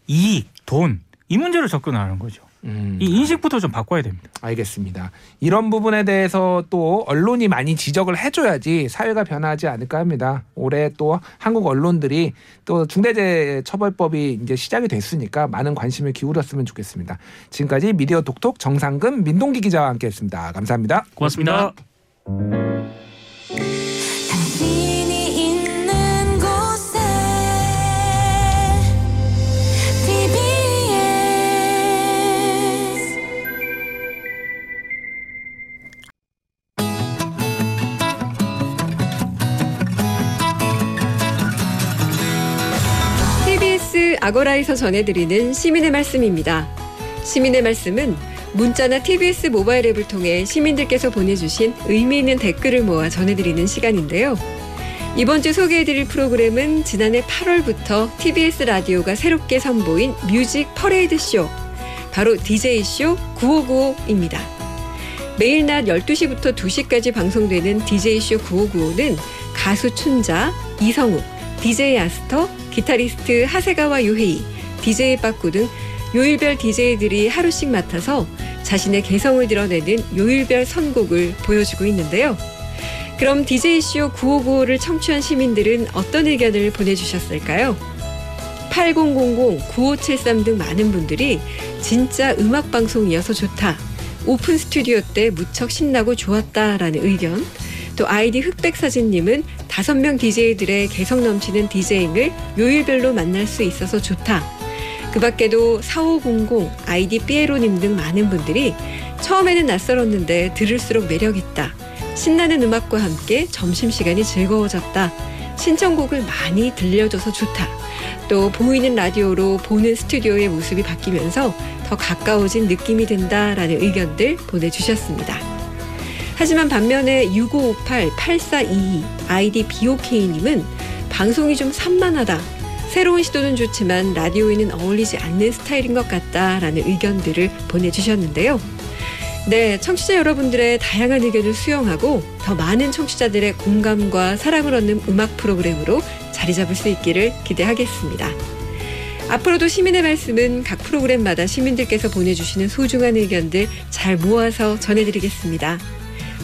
이익, 돈 이 문제로 접근하는 거죠. 음. 이 인식부터 좀 바꿔야 됩니다. 알겠습니다. 이런 부분에 대해서 또 언론이 많이 지적을 해줘야지 사회가 변화하지 않을까 합니다. 올해 또 한국 언론들이 또 중대재해처벌법이 이제 시작이 됐으니까 많은 관심을 기울였으면 좋겠습니다. 지금까지 미디어 독톡 정상근 민동기 기자와 함께했습니다. 감사합니다. 고맙습니다. 고맙습니다. 당신이 있는 곳에 티비에스 티비에스 아고라에서 전해드리는 시민의 말씀입니다. 시민의 말씀은 문자나 티비에스 모바일 앱을 통해 시민들께서 보내주신 의미 있는 댓글을 모아 전해드리는 시간인데요. 이번 주 소개해드릴 프로그램은 지난해 팔월부터 티비에스 라디오가 새롭게 선보인 뮤직 퍼레이드 쇼, 바로 디제이쇼 구오구오입니다. 매일 낮 열두 시부터 두 시까지 방송되는 디제이쇼 구오구오는 가수 춘자, 이성욱, 디제이 아스터, 기타리스트 하세가와 요헤이, 디제이 빠꾸 등 요일별 디제이들이 하루씩 맡아서 자신의 개성을 드러내는 요일별 선곡을 보여주고 있는데요. 그럼 디제이쇼 구오구오를 청취한 시민들은 어떤 의견을 보내주셨을까요? 팔공공공 구오칠삼 등 많은 분들이 진짜 음악방송이어서 좋다, 오픈 스튜디오 때 무척 신나고 좋았다라는 의견, 또 아이디 흑백사진님은 다섯 명 디제이들의 개성 넘치는 디제잉을 요일별로 만날 수 있어서 좋다. 그 밖에도 사오공공 아이디 삐에로님 등 많은 분들이 처음에는 낯설었는데 들을수록 매력있다. 신나는 음악과 함께 점심시간이 즐거워졌다. 신청곡을 많이 들려줘서 좋다. 또 보이는 라디오로 보는 스튜디오의 모습이 바뀌면서 더 가까워진 느낌이 든다라는 의견들 보내주셨습니다. 하지만 반면에 육오오팔 팔사이이 아이디 비오케이님은 방송이 좀 산만하다, 새로운 시도는 좋지만 라디오에는 어울리지 않는 스타일인 것 같다라는 의견들을 보내주셨는데요. 네, 청취자 여러분들의 다양한 의견을 수용하고 더 많은 청취자들의 공감과 사랑을 얻는 음악 프로그램으로 자리 잡을 수 있기를 기대하겠습니다. 앞으로도 시민의 말씀은 각 프로그램마다 시민들께서 보내주시는 소중한 의견들 잘 모아서 전해드리겠습니다.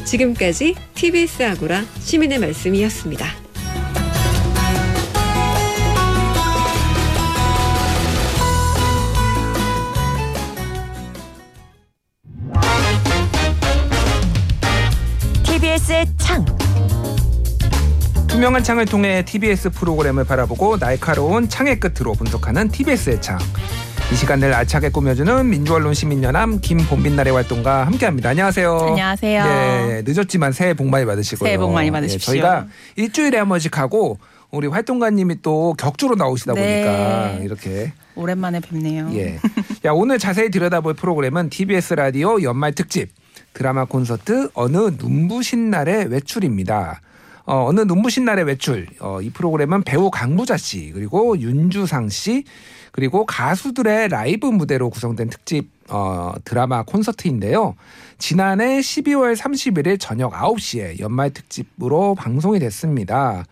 지금까지 티비에스 아고라 시민의 말씀이었습니다. 티비에스의 창. 투명한 창을 통해 티비에스 프로그램을 바라보고 날카로운 창의 끝으로 분석하는 티비에스의 창. 이 시간을 알차게 꾸며주는 민주언론시민연합 김봄빛날의 활동과 함께합니다. 안녕하세요. 안녕하세요. 예, 늦었지만 새해 복 많이 받으시고요. 새해 복 많이 받으십시오. 예, 저희가 일주일에 한 번씩 하고 우리 활동가님이 또 격주로 나오시다 보니까 네. 이렇게 오랜만에 뵙네요. 예. 야, 오늘 자세히 들여다볼 프로그램은 티비에스 라디오 연말 특집 드라마 콘서트 어느 눈부신 날의 외출입니다. 어, 어느 눈부신 날의 외출. 어, 이 프로그램은 배우 강부자 씨 그리고 윤주상 씨 그리고 가수들의 라이브 무대로 구성된 특집 어, 드라마 콘서트인데요. 지난해 십이월 삼십일일 저녁 아홉 시에 연말 특집으로 방송이 됐습니다.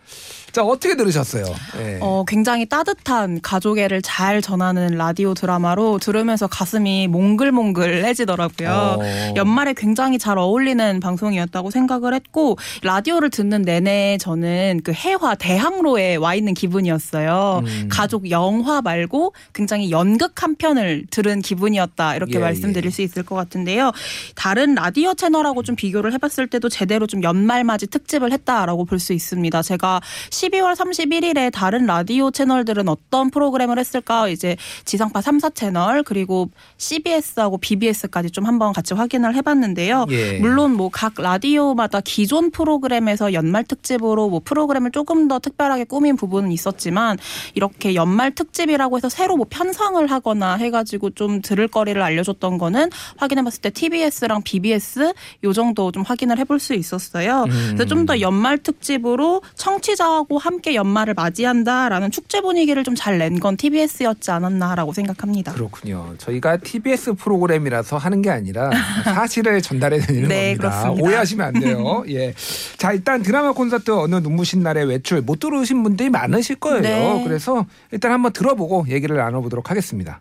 자, 어떻게 들으셨어요? 네. 어, 굉장히 따뜻한 가족애를 잘 전하는 라디오 드라마로 들으면서 가슴이 몽글몽글해지더라고요. 어. 연말에 굉장히 잘 어울리는 방송이었다고 생각을 했고, 라디오를 듣는 내내 저는 그 해화 대학로에 와 있는 기분이었어요. 음. 가족 영화 말고 굉장히 연극 한 편을 들은 기분이었다, 이렇게 예, 말씀드릴 예. 수 있을 것 같은데요. 다른 라디오 채널하고 좀 비교를 해봤을 때도 제대로 좀 연말맞이 특집을 했다라고 볼 수 있습니다. 제가 십이월 삼십일일에 다른 라디오 채널들은 어떤 프로그램을 했을까, 이제 지상파 삼 사 채널 그리고 씨비에스하고 비비에스까지 좀 한번 같이 확인을 해봤는데요. 예. 물론 뭐 각 라디오마다 기존 프로그램에서 연말 특집으로 뭐 프로그램을 조금 더 특별하게 꾸민 부분은 있었지만, 이렇게 연말 특집이라고 해서 새로 뭐 편성을 하거나 해가지고 좀 들을 거리를 알려줬던 거는 확인해봤을 때 티비에스랑 비비에스 요 정도 좀 확인을 해볼 수 있었어요. 음. 그래서 좀 더 연말 특집으로 청취자하고 함께 연말을 맞이한다라는 축제 분위기를 좀 잘 낸 건 티비에스였지 않았나라고 생각합니다. 그렇군요. 저희가 티비에스 프로그램이라서 하는 게 아니라 사실을 전달해드리는 네, 겁니다. 그렇습니다. 오해하시면 안 돼요. 예. 자, 일단 드라마 콘서트 어느 눈부신 날의 외출 못 들으신 분들이 많으실 거예요. 네. 그래서 일단 한번 들어보고 얘기를 나눠보도록 하겠습니다.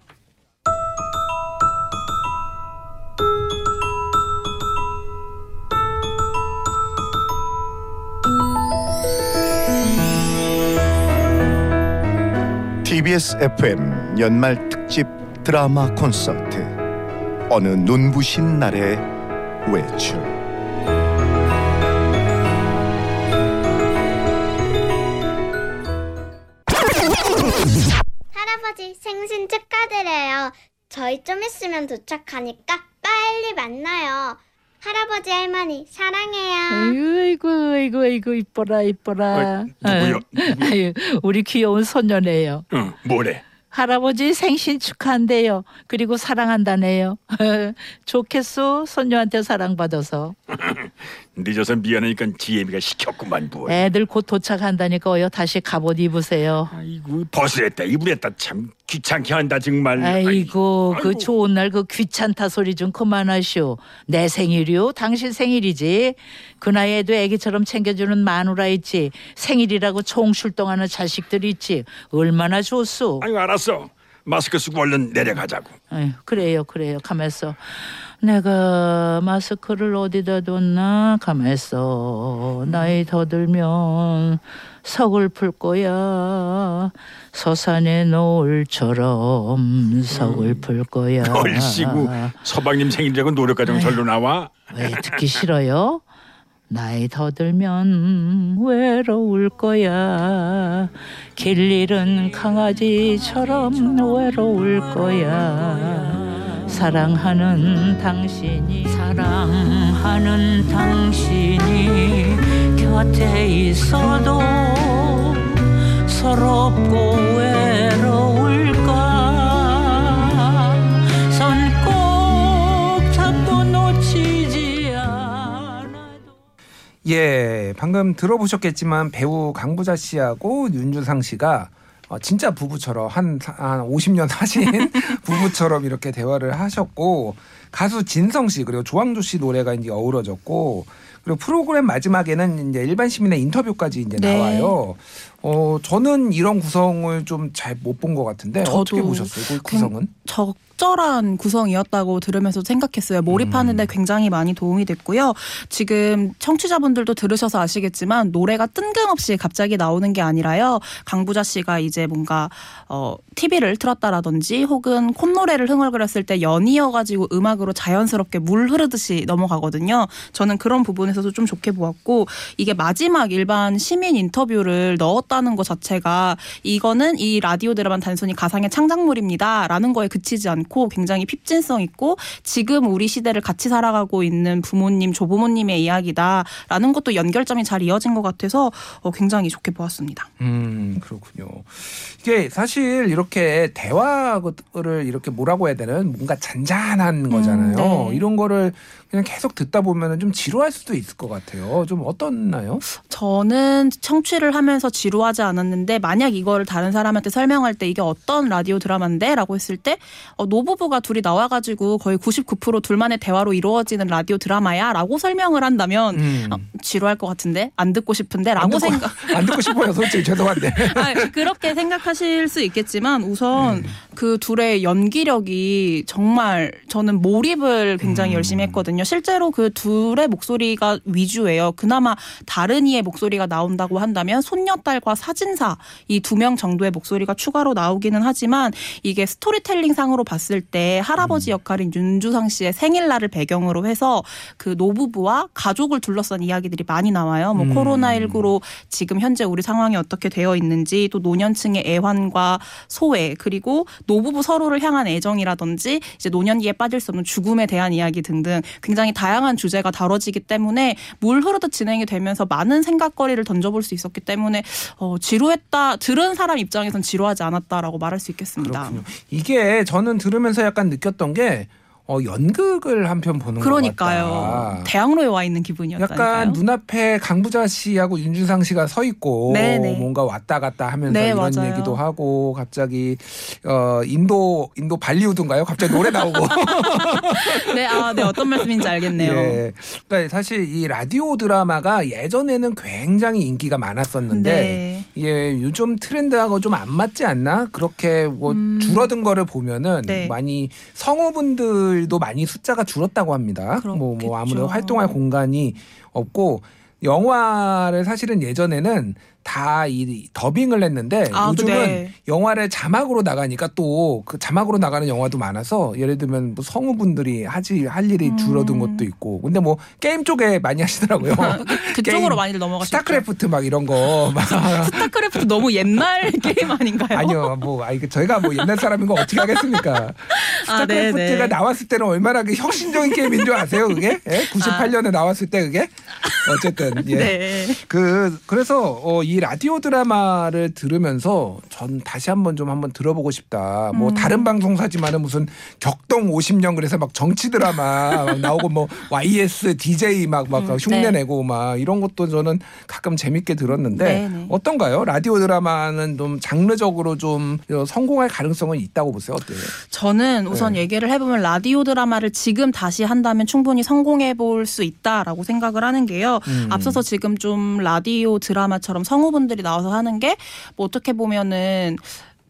티비에스 에프엠 연말 특집 드라마 콘서트 어느 눈부신 날의 외출. 할아버지 생신 축하드려요. 저희 좀 있으면 도착하니까 빨리 만나요. 할아버지 할머니 사랑해요. 아이고 아이고 아이고 이뻐라 이뻐라. 누구요? 아유, 우리 귀여운 소녀네요. 응, 뭐래? 할아버지 생신 축하한대요. 그리고 사랑한다네요. 좋겠소, 소녀한테 사랑받아서. 늦어서 미안하니까 지혜미가 시켰구만 뭘. 애들 곧 도착한다니까요. 다시 갑옷 입으세요. 아이고 벗으랬다 입으랬다 참 귀찮게 한다 정말. 아이고, 아이고. 그 좋은 날 그 귀찮다 소리 좀 그만하시오. 내 생일이요, 당신 생일이지. 그 나이에도 애기처럼 챙겨주는 마누라 있지, 생일이라고 총출동하는 자식들 있지. 얼마나 좋소. 아이고 알았어, 마스크 쓰고 얼른 내려가자고. 아유, 그래요 그래요. 가만있어. 내가 마스크를 어디다 뒀나. 가만있어. 나이 더 들면 서글플거야 서산의 노을처럼 서글플거야. 음, 얼씨구 서방님 생일자고 노력가정 절로 나와. 왜 듣기 싫어요? 나이 더 들면 외로울 거야. 길 잃은 강아지처럼 외로울 거야. 사랑하는 당신이 사랑하는 당신이 곁에 있어도 서럽고 외로울까. 손 꼭 잡고 놓치지 않아도. 예, 방금 들어보셨겠지만 배우 강부자 씨하고 윤주상 씨가 진짜 부부처럼 한, 한 오십 년 사신 부부처럼 이렇게 대화를 하셨고, 가수 진성 씨 그리고 조항조 씨 노래가 이제 어우러졌고, 그리고 프로그램 마지막에는 이제 일반 시민의 인터뷰까지 이제 네. 나와요. 어 저는 이런 구성을 좀 잘 못 본 것 같은데 어떻게 보셨어요? 그 구성은? 적절한 구성이었다고 들으면서 생각했어요. 몰입하는데 음. 굉장히 많이 도움이 됐고요. 지금 청취자분들도 들으셔서 아시겠지만 노래가 뜬금없이 갑자기 나오는 게 아니라요. 강부자 씨가 이제 뭔가 어, 티비를 틀었다라든지 혹은 콧노래를 흥얼거렸을 때 연이어가지고 음악으로 자연스럽게 물 흐르듯이 넘어가거든요. 저는 그런 부분에서도 좀 좋게 보았고, 이게 마지막 일반 시민 인터뷰를 넣었다는 것 자체가 이거는 이 라디오 드라마 단순히 가상의 창작물입니다 라는 거에 그치지 않고 굉장히 핍진성 있고 지금 우리 시대를 같이 살아가고 있는 부모님, 조부모님의 이야기다 라는 것도 연결점이 잘 이어진 것 같아서 굉장히 좋게 보았습니다. 음, 그렇군요. 이게 사실 이렇게 대화를 이렇게 뭐라고 해야 되는 뭔가 잔잔한 거잖아요. 음, 네. 이런 거를 그냥 계속 듣다 보면 좀 지루할 수도 있을 것 같아요. 좀 어떻나요? 저는 청취를 하면서 지루하지 않았는데, 만약 이거를 다른 사람한테 설명할 때 이게 어떤 라디오 드라마인데? 라고 했을 때 어, 노부부가 둘이 나와가지고 거의 구십구 퍼센트 둘만의 대화로 이루어지는 라디오 드라마야 라고 설명을 한다면 음. 어, 지루할 것 같은데? 안 듣고 싶은데? 라고 안 듣고, 생각. 안 듣고 싶어요. 솔직히 죄송한데. 아니, 그렇게 생각하실 수 있겠지만 우선 음. 그 둘의 연기력이 정말 저는 몰입을 굉장히 음. 열심히 했거든요. 실제로 그 둘의 목소리가 위주예요. 그나마 다른 이의 목소리가 나온다고 한다면 손녀딸과 사진사 이 두 명 정도의 목소리가 추가로 나오기는 하지만, 이게 스토리텔링 상으로 봤을 때 할아버지 역할인 윤주상 씨의 생일날을 배경으로 해서 그 노부부와 가족을 둘러싼 이야기들이 많이 나와요. 뭐 음. 코로나십구로 지금 현재 우리 상황이 어떻게 되어 있는지, 또 노년층의 애환과 소외, 그리고 노부부 서로를 향한 애정이라든지 이제 노년기에 빠질 수 없는 죽음에 대한 이야기 등등 굉장히 다양한 주제가 다뤄지기 때문에 물 흐르듯 진행이 되면서 많은 생각거리를 던져볼 수 있었기 때문에 어, 지루했다, 들은 사람 입장에선 지루하지 않았다라고 말할 수 있겠습니다. 그렇군요. 이게 저는 들으면서 약간 느꼈던 게 어, 연극을 한 편 보는 그러니까요. 것 같다. 대학로에 와 있는 기분이었다니까요. 약간 눈앞에 강부자 씨하고 윤주상 씨가 서 있고 네네. 뭔가 왔다 갔다 하면서 네, 이런 맞아요. 얘기도 하고 갑자기 어, 인도 인도 발리우드인가요? 갑자기 노래 나오고. 네, 아, 네, 어떤 말씀인지 알겠네요. 예. 그러니까 사실 이 라디오 드라마가 예전에는 굉장히 인기가 많았었는데 네. 예, 요즘 트렌드하고 좀 안 맞지 않나? 그렇게 뭐 음... 줄어든 거를 보면은 네. 많이 성우분들 도 많이 숫자가 줄었다고 합니다. 뭐, 뭐 아무래도 활동할 공간이 없고, 영화를 사실은 예전에는 다 이 더빙을 했는데 아, 요즘은 네. 영화를 자막으로 나가니까 또 그 자막으로 나가는 영화도 많아서 예를 들면 뭐 성우분들이 하지 할 일이 음. 줄어든 것도 있고, 근데 뭐 게임 쪽에 많이 하시더라고요. 그쪽으로 많이들 넘어가시죠. 스타크래프트 막 이런 거. 막. 스타크래프트 너무 옛날 게임 아닌가요? 아니요, 뭐 아니, 저희가 뭐 옛날 사람인 거 어떻게 하겠습니까? 스타크래프트가 아, 나왔을 때는 얼마나 그 혁신적인 게임인 줄 아세요, 그게? 예? 구십팔 년에 아. 나왔을 때 그게 어쨌든 예. 네. 그 그래서 어, 이 라디오 드라마를 들으면서 전 다시 한번 좀 한번 들어보고 싶다. 뭐 음. 다른 방송사지만은 무슨 격동 오십 년 그래서 막 정치 드라마 막 나오고 뭐 와이에스 디제이 막 막 음, 흉내내고 네. 막 이런 것도 저는 가끔 재밌게 들었는데 네네. 어떤가요? 라디오 드라마는 좀 장르적으로 좀 성공할 가능성은 있다고 보세요? 어때요? 저는 우선 네. 얘기를 해보면 라디오 드라마를 지금 다시 한다면 충분히 성공해 볼 수 있다라고 생각을 하는 게요. 음. 앞서서 지금 좀 라디오 드라마처럼 성 성우분들이 나와서 하는 게 뭐 어떻게 보면은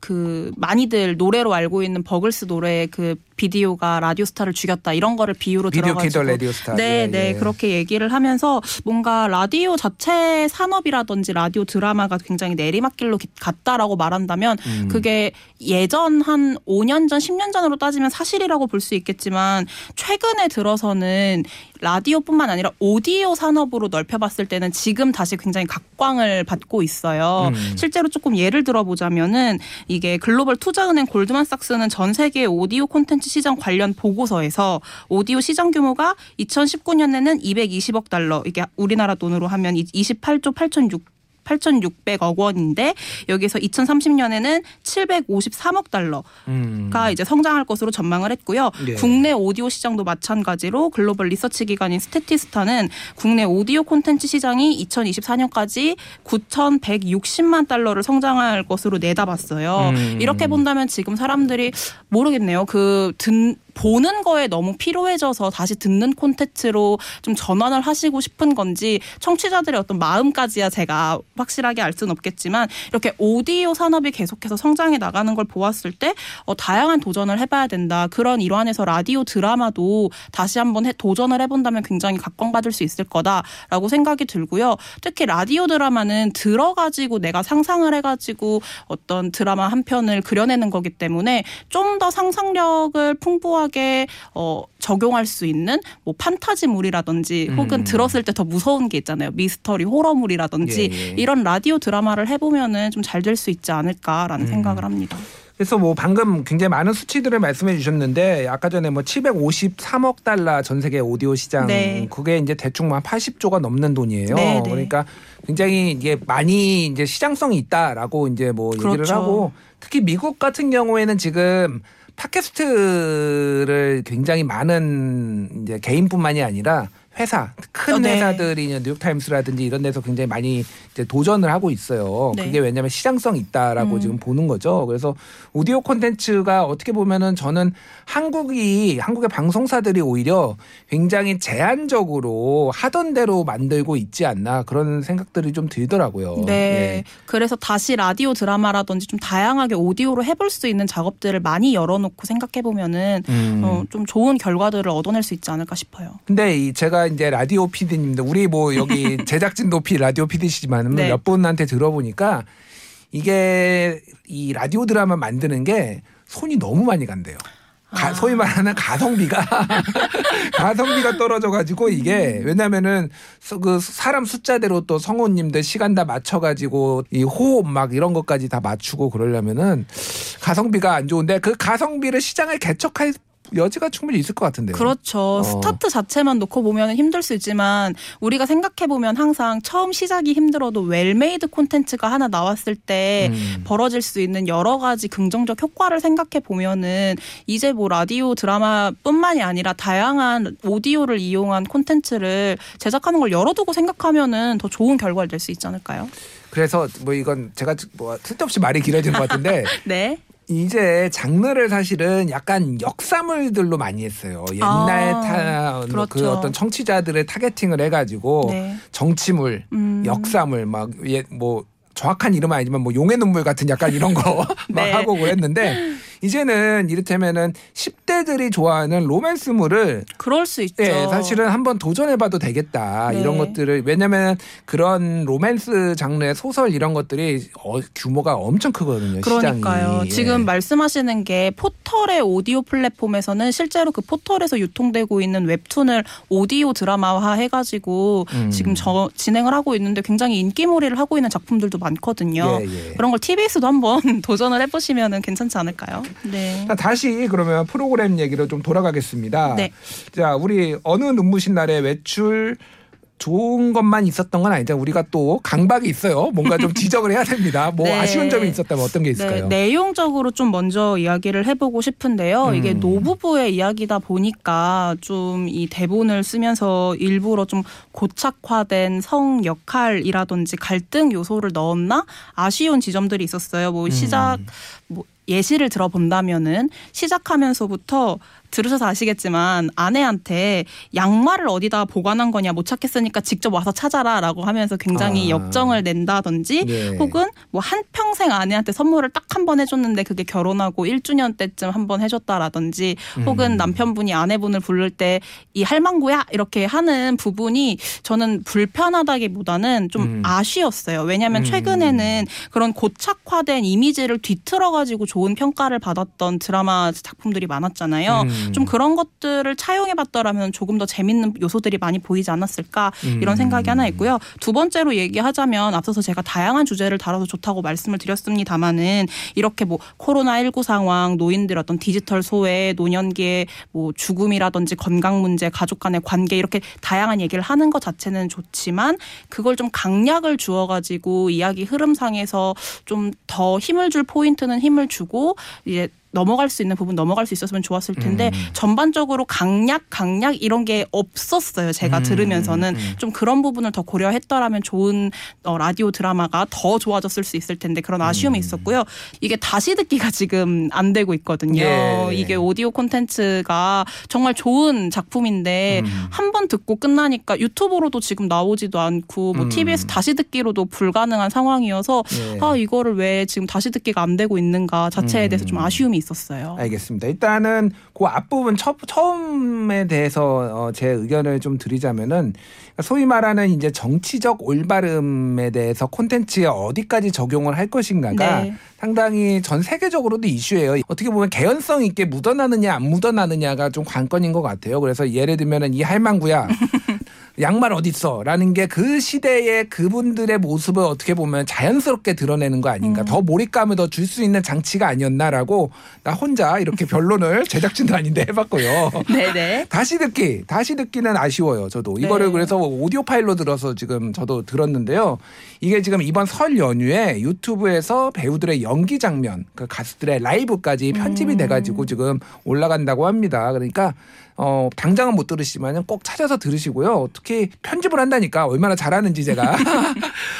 그 많이들 노래로 알고 있는 버글스 노래의 그 비디오가 라디오스타를 죽였다 이런 거를 비유로 들어가지고 비디오 키덜 라디오스타. 네, 예, 네. 예. 그렇게 얘기를 하면서 뭔가 라디오 자체 산업이라든지 라디오 드라마가 굉장히 내리막길로 갔다라고 말한다면 음. 그게 예전 한 오 년 전, 십 년 전으로 따지면 사실이라고 볼 수 있겠지만 최근에 들어서는 라디오뿐만 아니라 오디오 산업으로 넓혀봤을 때는 지금 다시 굉장히 각광을 받고 있어요. 음. 실제로 조금 예를 들어보자면은 이게 글로벌 투자은행 골드만삭스는 전 세계 오디오 콘텐츠 시장 관련 보고서에서 오디오 시장 규모가 이천십구 년에는 이백이십억 달러, 이게 우리나라 돈으로 하면 이십팔조 팔천육백억 원인데 여기에서 이천삼십 년에는 칠백오십삼억 달러가 음. 이제 성장할 것으로 전망을 했고요. 네. 국내 오디오 시장도 마찬가지로 글로벌 리서치 기관인 스태티스타는 국내 오디오 콘텐츠 시장이 이천이십사 년까지 구천백육십만 달러를 성장할 것으로 내다봤어요. 음. 이렇게 본다면 지금 사람들이 모르겠네요. 그 든 보는 거에 너무 피로해져서 다시 듣는 콘텐츠로 좀 전환을 하시고 싶은 건지 청취자들의 어떤 마음까지야 제가 확실하게 알 수는 없겠지만 이렇게 오디오 산업이 계속해서 성장해 나가는 걸 보았을 때 어, 다양한 도전을 해봐야 된다. 그런 일환에서 라디오 드라마도 다시 한번 해, 도전을 해본다면 굉장히 각광받을 수 있을 거다라고 생각이 들고요. 특히 라디오 드라마는 들어가지고 내가 상상을 해가지고 어떤 드라마 한 편을 그려내는 거기 때문에 좀 더 상상력을 풍부한 어, 적용할 수 있는 뭐 판타지물이라든지 혹은 음. 들었을 때 더 무서운 게 있잖아요. 미스터리 호러물이라든지 예, 예. 이런 라디오 드라마를 해보면은 좀 잘 될 수 있지 않을까라는 음. 생각을 합니다. 그래서 뭐 방금 굉장히 많은 수치들을 말씀해 주셨는데 아까 전에 뭐 칠백오십삼억 달러 전 세계 오디오 시장 네. 그게 이제 대충 한 팔십조가 넘는 돈이에요. 네, 네. 그러니까 굉장히 이게 많이 이제 시장성이 있다라고 이제 뭐 그렇죠. 얘기를 하고 특히 미국 같은 경우에는 지금 팟캐스트를 굉장히 많은 이제 개인뿐만이 아니라 회사, 큰 어, 네. 회사들이 뉴욕타임스라든지 이런 데서 굉장히 많이 이제 도전을 하고 있어요. 네. 그게 왜냐하면 시장성이 있다라고 음. 지금 보는 거죠. 그래서 오디오 콘텐츠가 어떻게 보면은 저는 한국이, 한국의 방송사들이 오히려 굉장히 제한적으로 하던 대로 만들고 있지 않나 그런 생각들이 좀 들더라고요. 네. 예. 그래서 다시 라디오 드라마라든지 좀 다양하게 오디오로 해볼 수 있는 작업들을 많이 열어놓고 생각해보면은 음. 어, 좀 좋은 결과들을 얻어낼 수 있지 않을까 싶어요. 근데 이 제가 이제 라디오 피디님들 우리 뭐 여기 제작진 높이 라디오 피디시지만 네. 몇 분한테 들어보니까 이게 이 라디오 드라마 만드는 게 손이 너무 많이 간대요. 가, 아. 소위 말하는 가성비가 가성비가 떨어져가지고 이게 왜냐면은 그 사람 숫자대로 또 성우님들 시간 다 맞춰가지고 이 호흡 막 이런 것까지 다 맞추고 그러려면은 가성비가 안 좋은데 그 가성비를 시장에 개척할 여지가 충분히 있을 것 같은데요. 그렇죠. 어. 스타트 자체만 놓고 보면 힘들 수 있지만 우리가 생각해보면 항상 처음 시작이 힘들어도 웰메이드 콘텐츠가 하나 나왔을 때 음. 벌어질 수 있는 여러 가지 긍정적 효과를 생각해보면은 이제 뭐 라디오 드라마뿐만이 아니라 다양한 오디오를 이용한 콘텐츠를 제작하는 걸 열어두고 생각하면은 더 좋은 결과를 낼 수 있지 않을까요? 그래서 뭐 이건 제가 뭐 쓸데없이 말이 길어지는 것 같은데 네. 이제 장르를 사실은 약간 역사물들로 많이 했어요. 옛날 아, 타, 뭐 그렇죠. 그 어떤 청취자들의 타겟팅을 해가지고 네. 정치물, 음. 역사물, 막 예, 뭐 정확한 이름은 아니지만 뭐 용의 눈물 같은 약간 이런 거 막 네. 하고 그랬는데 이제는 이를테면은 십 대들이 좋아하는 로맨스물을 그럴 수 있죠. 예, 사실은 한번 도전해봐도 되겠다. 네. 이런 것들을 왜냐하면 그런 로맨스 장르의 소설 이런 것들이 어, 규모가 엄청 크거든요. 그러니까요. 시장이. 지금 예. 말씀하시는 게 포털의 오디오 플랫폼에서는 실제로 그 포털에서 유통되고 있는 웹툰을 오디오 드라마화 해가지고 음. 지금 저, 진행을 하고 있는데 굉장히 인기몰이를 하고 있는 작품들도 많거든요. 예, 예. 그런 걸 티비에스도 한번 도전을 해보시면 괜찮지 않을까요? 네. 자, 다시 그러면 프로그램 얘기로 좀 돌아가겠습니다. 네. 자, 우리 어느 눈부신 날에 외출 좋은 것만 있었던 건 아니죠. 우리가 또 강박이 있어요. 뭔가 좀 지적을 해야 됩니다. 뭐 네. 아쉬운 점이 있었다면 어떤 게 있을까요? 네. 내용적으로 좀 먼저 이야기를 해보고 싶은데요. 음. 이게 노부부의 이야기다 보니까 좀 이 대본을 쓰면서 일부러 좀 고착화된 성 역할이라든지 갈등 요소를 넣었나 아쉬운 지점들이 있었어요. 뭐 시작 음. 뭐 예시를 들어본다면은 시작하면서부터 들으셔서 아시겠지만 아내한테 양말을 어디다 보관한 거냐 못 찾겠으니까 직접 와서 찾아라라고 하면서 굉장히 아. 역정을 낸다든지 네. 혹은 뭐 한평생 아내한테 선물을 딱 한 번 해줬는데 그게 결혼하고 일 주년 때쯤 한 번 해줬다라든지 혹은 음. 남편분이 아내분을 부를 때 이 할망구야 이렇게 하는 부분이 저는 불편하다기보다는 좀 음. 아쉬웠어요. 왜냐하면 음. 최근에는 그런 고착화된 이미지를 뒤틀어가지고 좋은 평가를 받았던 드라마 작품들이 많았잖아요. 음. 좀 그런 것들을 차용해봤더라면 조금 더 재밌는 요소들이 많이 보이지 않았을까 음. 이런 생각이 하나 있고요. 두 번째로 얘기하자면 앞서서 제가 다양한 주제를 다뤄서 좋다고 말씀을 드렸습니다마는 이렇게 뭐 코로나십구 상황, 노인들 어떤 디지털 소외, 노년기의 뭐 죽음이라든지 건강 문제, 가족 간의 관계 이렇게 다양한 얘기를 하는 것 자체는 좋지만 그걸 좀 강약을 주어가지고 이야기 흐름상에서 좀 더 힘을 줄 포인트는 힘을 주고 이제 넘어갈 수 있는 부분 넘어갈 수 있었으면 좋았을 텐데 음. 전반적으로 강약 강약 이런 게 없었어요. 제가 음. 들으면서는 음. 좀 그런 부분을 더 고려했더라면 좋은 어, 라디오 드라마가 더 좋아졌을 수 있을 텐데 그런 아쉬움이 음. 있었고요. 이게 다시 듣기가 지금 안 되고 있거든요. 예. 이게 오디오 콘텐츠가 정말 좋은 작품인데 음. 한 번 듣고 끝나니까 유튜브로도 지금 나오지도 않고 뭐 음. 티비에스 다시 듣기로도 불가능한 상황이어서 예. 아 이거를 왜 지금 다시 듣기가 안 되고 있는가 자체에 대해서 좀 아쉬움이 있었어요. 알겠습니다. 일단은 그 앞부분 첫, 처음에 대해서 어, 제 의견을 좀 드리자면은 소위 말하는 이제 정치적 올바름에 대해서 콘텐츠에 어디까지 적용을 할 것인가가 네. 상당히 전 세계적으로도 이슈예요. 어떻게 보면 개연성 있게 묻어나느냐 안 묻어나느냐가 좀 관건인 것 같아요. 그래서 예를 들면은 이 할망구야. 양말 어딨어? 라는 게 그 시대의 그분들의 모습을 어떻게 보면 자연스럽게 드러내는 거 아닌가. 음. 더 몰입감을 더 줄 수 있는 장치가 아니었나라고 나 혼자 이렇게 변론을 제작진도 아닌데 해봤고요. 네네. 다시 듣기. 다시 듣기는 아쉬워요. 저도. 이거를 네. 그래서 오디오 파일로 들어서 지금 저도 들었는데요. 이게 지금 이번 설 연휴에 유튜브에서 배우들의 연기 장면, 그 가수들의 라이브까지 편집이 음. 돼가지고 지금 올라간다고 합니다. 그러니까 어, 당장은 못 들으시지만 꼭 찾아서 들으시고요. 특히 편집을 한다니까 얼마나 잘하는지 제가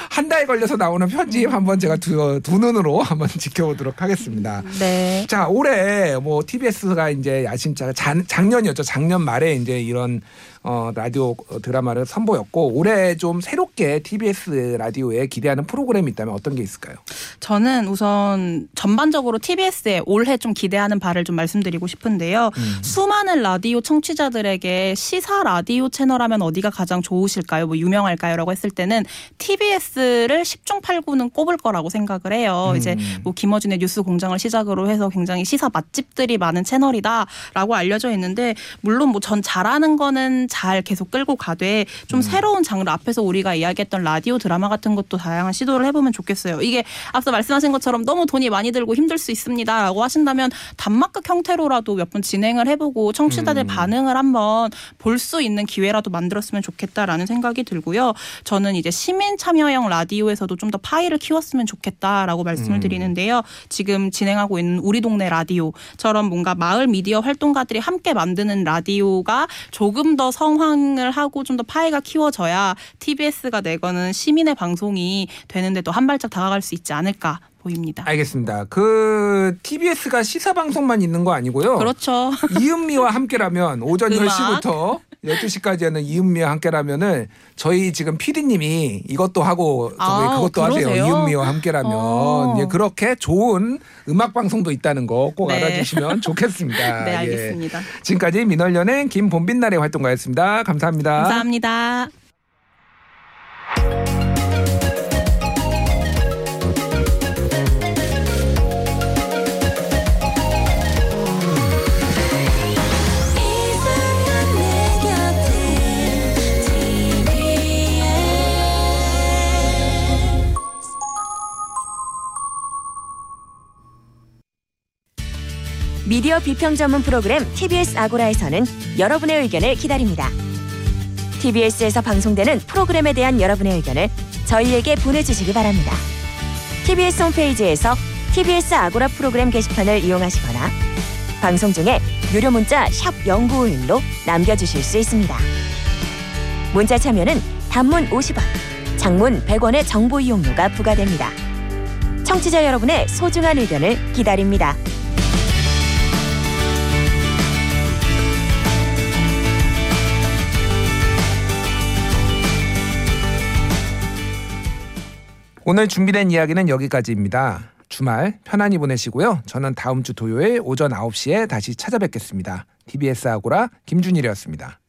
한 달 걸려서 나오는 편집 한번 제가 두, 두 눈으로 한번 지켜보도록 하겠습니다. 네. 자, 올해 뭐 티비에스가 이제 야심차게 작년이었죠. 작년 말에 이제 이런 어, 라디오 드라마를 선보였고 올해 좀 새롭게 티비에스 라디오에 기대하는 프로그램이 있다면 어떤 게 있을까요? 저는 우선 전반적으로 티비에스에 올해 좀 기대하는 바를 좀 말씀드리고 싶은데요. 음. 수많은 라디오 청취자들에게 시사 라디오 채널하면 어디가 가장 좋으실까요? 뭐 유명할까요? 라고 했을 때는 티비에스를 십중팔구는 꼽을 거라고 생각을 해요. 음. 이제 뭐 김어준의 뉴스 공장을 시작으로 해서 굉장히 시사 맛집들이 많은 채널이다라고 알려져 있는데 물론 뭐 전 잘하는 거는 잘 계속 끌고 가되 좀 음. 새로운 장르 앞에서 우리가 이야기했던 라디오 드라마 같은 것도 다양한 시도를 해보면 좋겠어요. 이게 앞서 말씀하신 것처럼 너무 돈이 많이 들고 힘들 수 있습니다라고 하신다면 단막극 형태로라도 몇 번 진행을 해보고 청취자들 음. 반응을 한번 볼 수 있는 기회라도 만들었으면 좋겠다라는 생각이 들고요. 저는 이제 시민 참여형 라디오에서도 좀 더 파이를 키웠으면 좋겠다라고 말씀을 음. 드리는데요. 지금 진행하고 있는 우리 동네 라디오처럼 뭔가 마을 미디어 활동가들이 함께 만드는 라디오가 조금 더 성황을 하고 좀 더 파이가 키워져야 티비에스가 내거는 시민의 방송이 되는데 또 한 발짝 다가갈 수 있지 않을까 보입니다. 알겠습니다. 그 티비에스가 시사 방송만 있는 거 아니고요. 그렇죠. 이은미와 함께라면 오전 음악. 열 시부터 열두 시까지는 이은미와 함께라면은 저희 지금 피디님이 이것도 하고 아, 그것도 그러세요? 하세요. 이은미와 함께라면 어. 예, 그렇게 좋은 음악 방송도 있다는 거 꼭 네. 알아주시면 좋겠습니다. 네, 알겠습니다. 예. 지금까지 민원연행 김봄빛날의 활동가였습니다. 감사합니다. 감사합니다. 미디어 비평 전문 프로그램 티비에스 아고라에서는 여러분의 의견을 기다립니다. 티비에스에서 방송되는 프로그램에 대한 여러분의 의견을 저희에게 보내주시기 바랍니다. 티비에스 홈페이지에서 티비에스 아고라 프로그램 게시판을 이용하시거나 방송 중에 유료 문자 샵 공구오일로 남겨주실 수 있습니다. 문자 참여는 단문 오십 원, 장문 백 원의 정보 이용료가 부과됩니다. 청취자 여러분의 소중한 의견을 기다립니다. 오늘 준비된 이야기는 여기까지입니다. 주말 편안히 보내시고요. 저는 다음 주 토요일 오전 아홉 시에 다시 찾아뵙겠습니다. 티비에스 아고라 김준일이었습니다.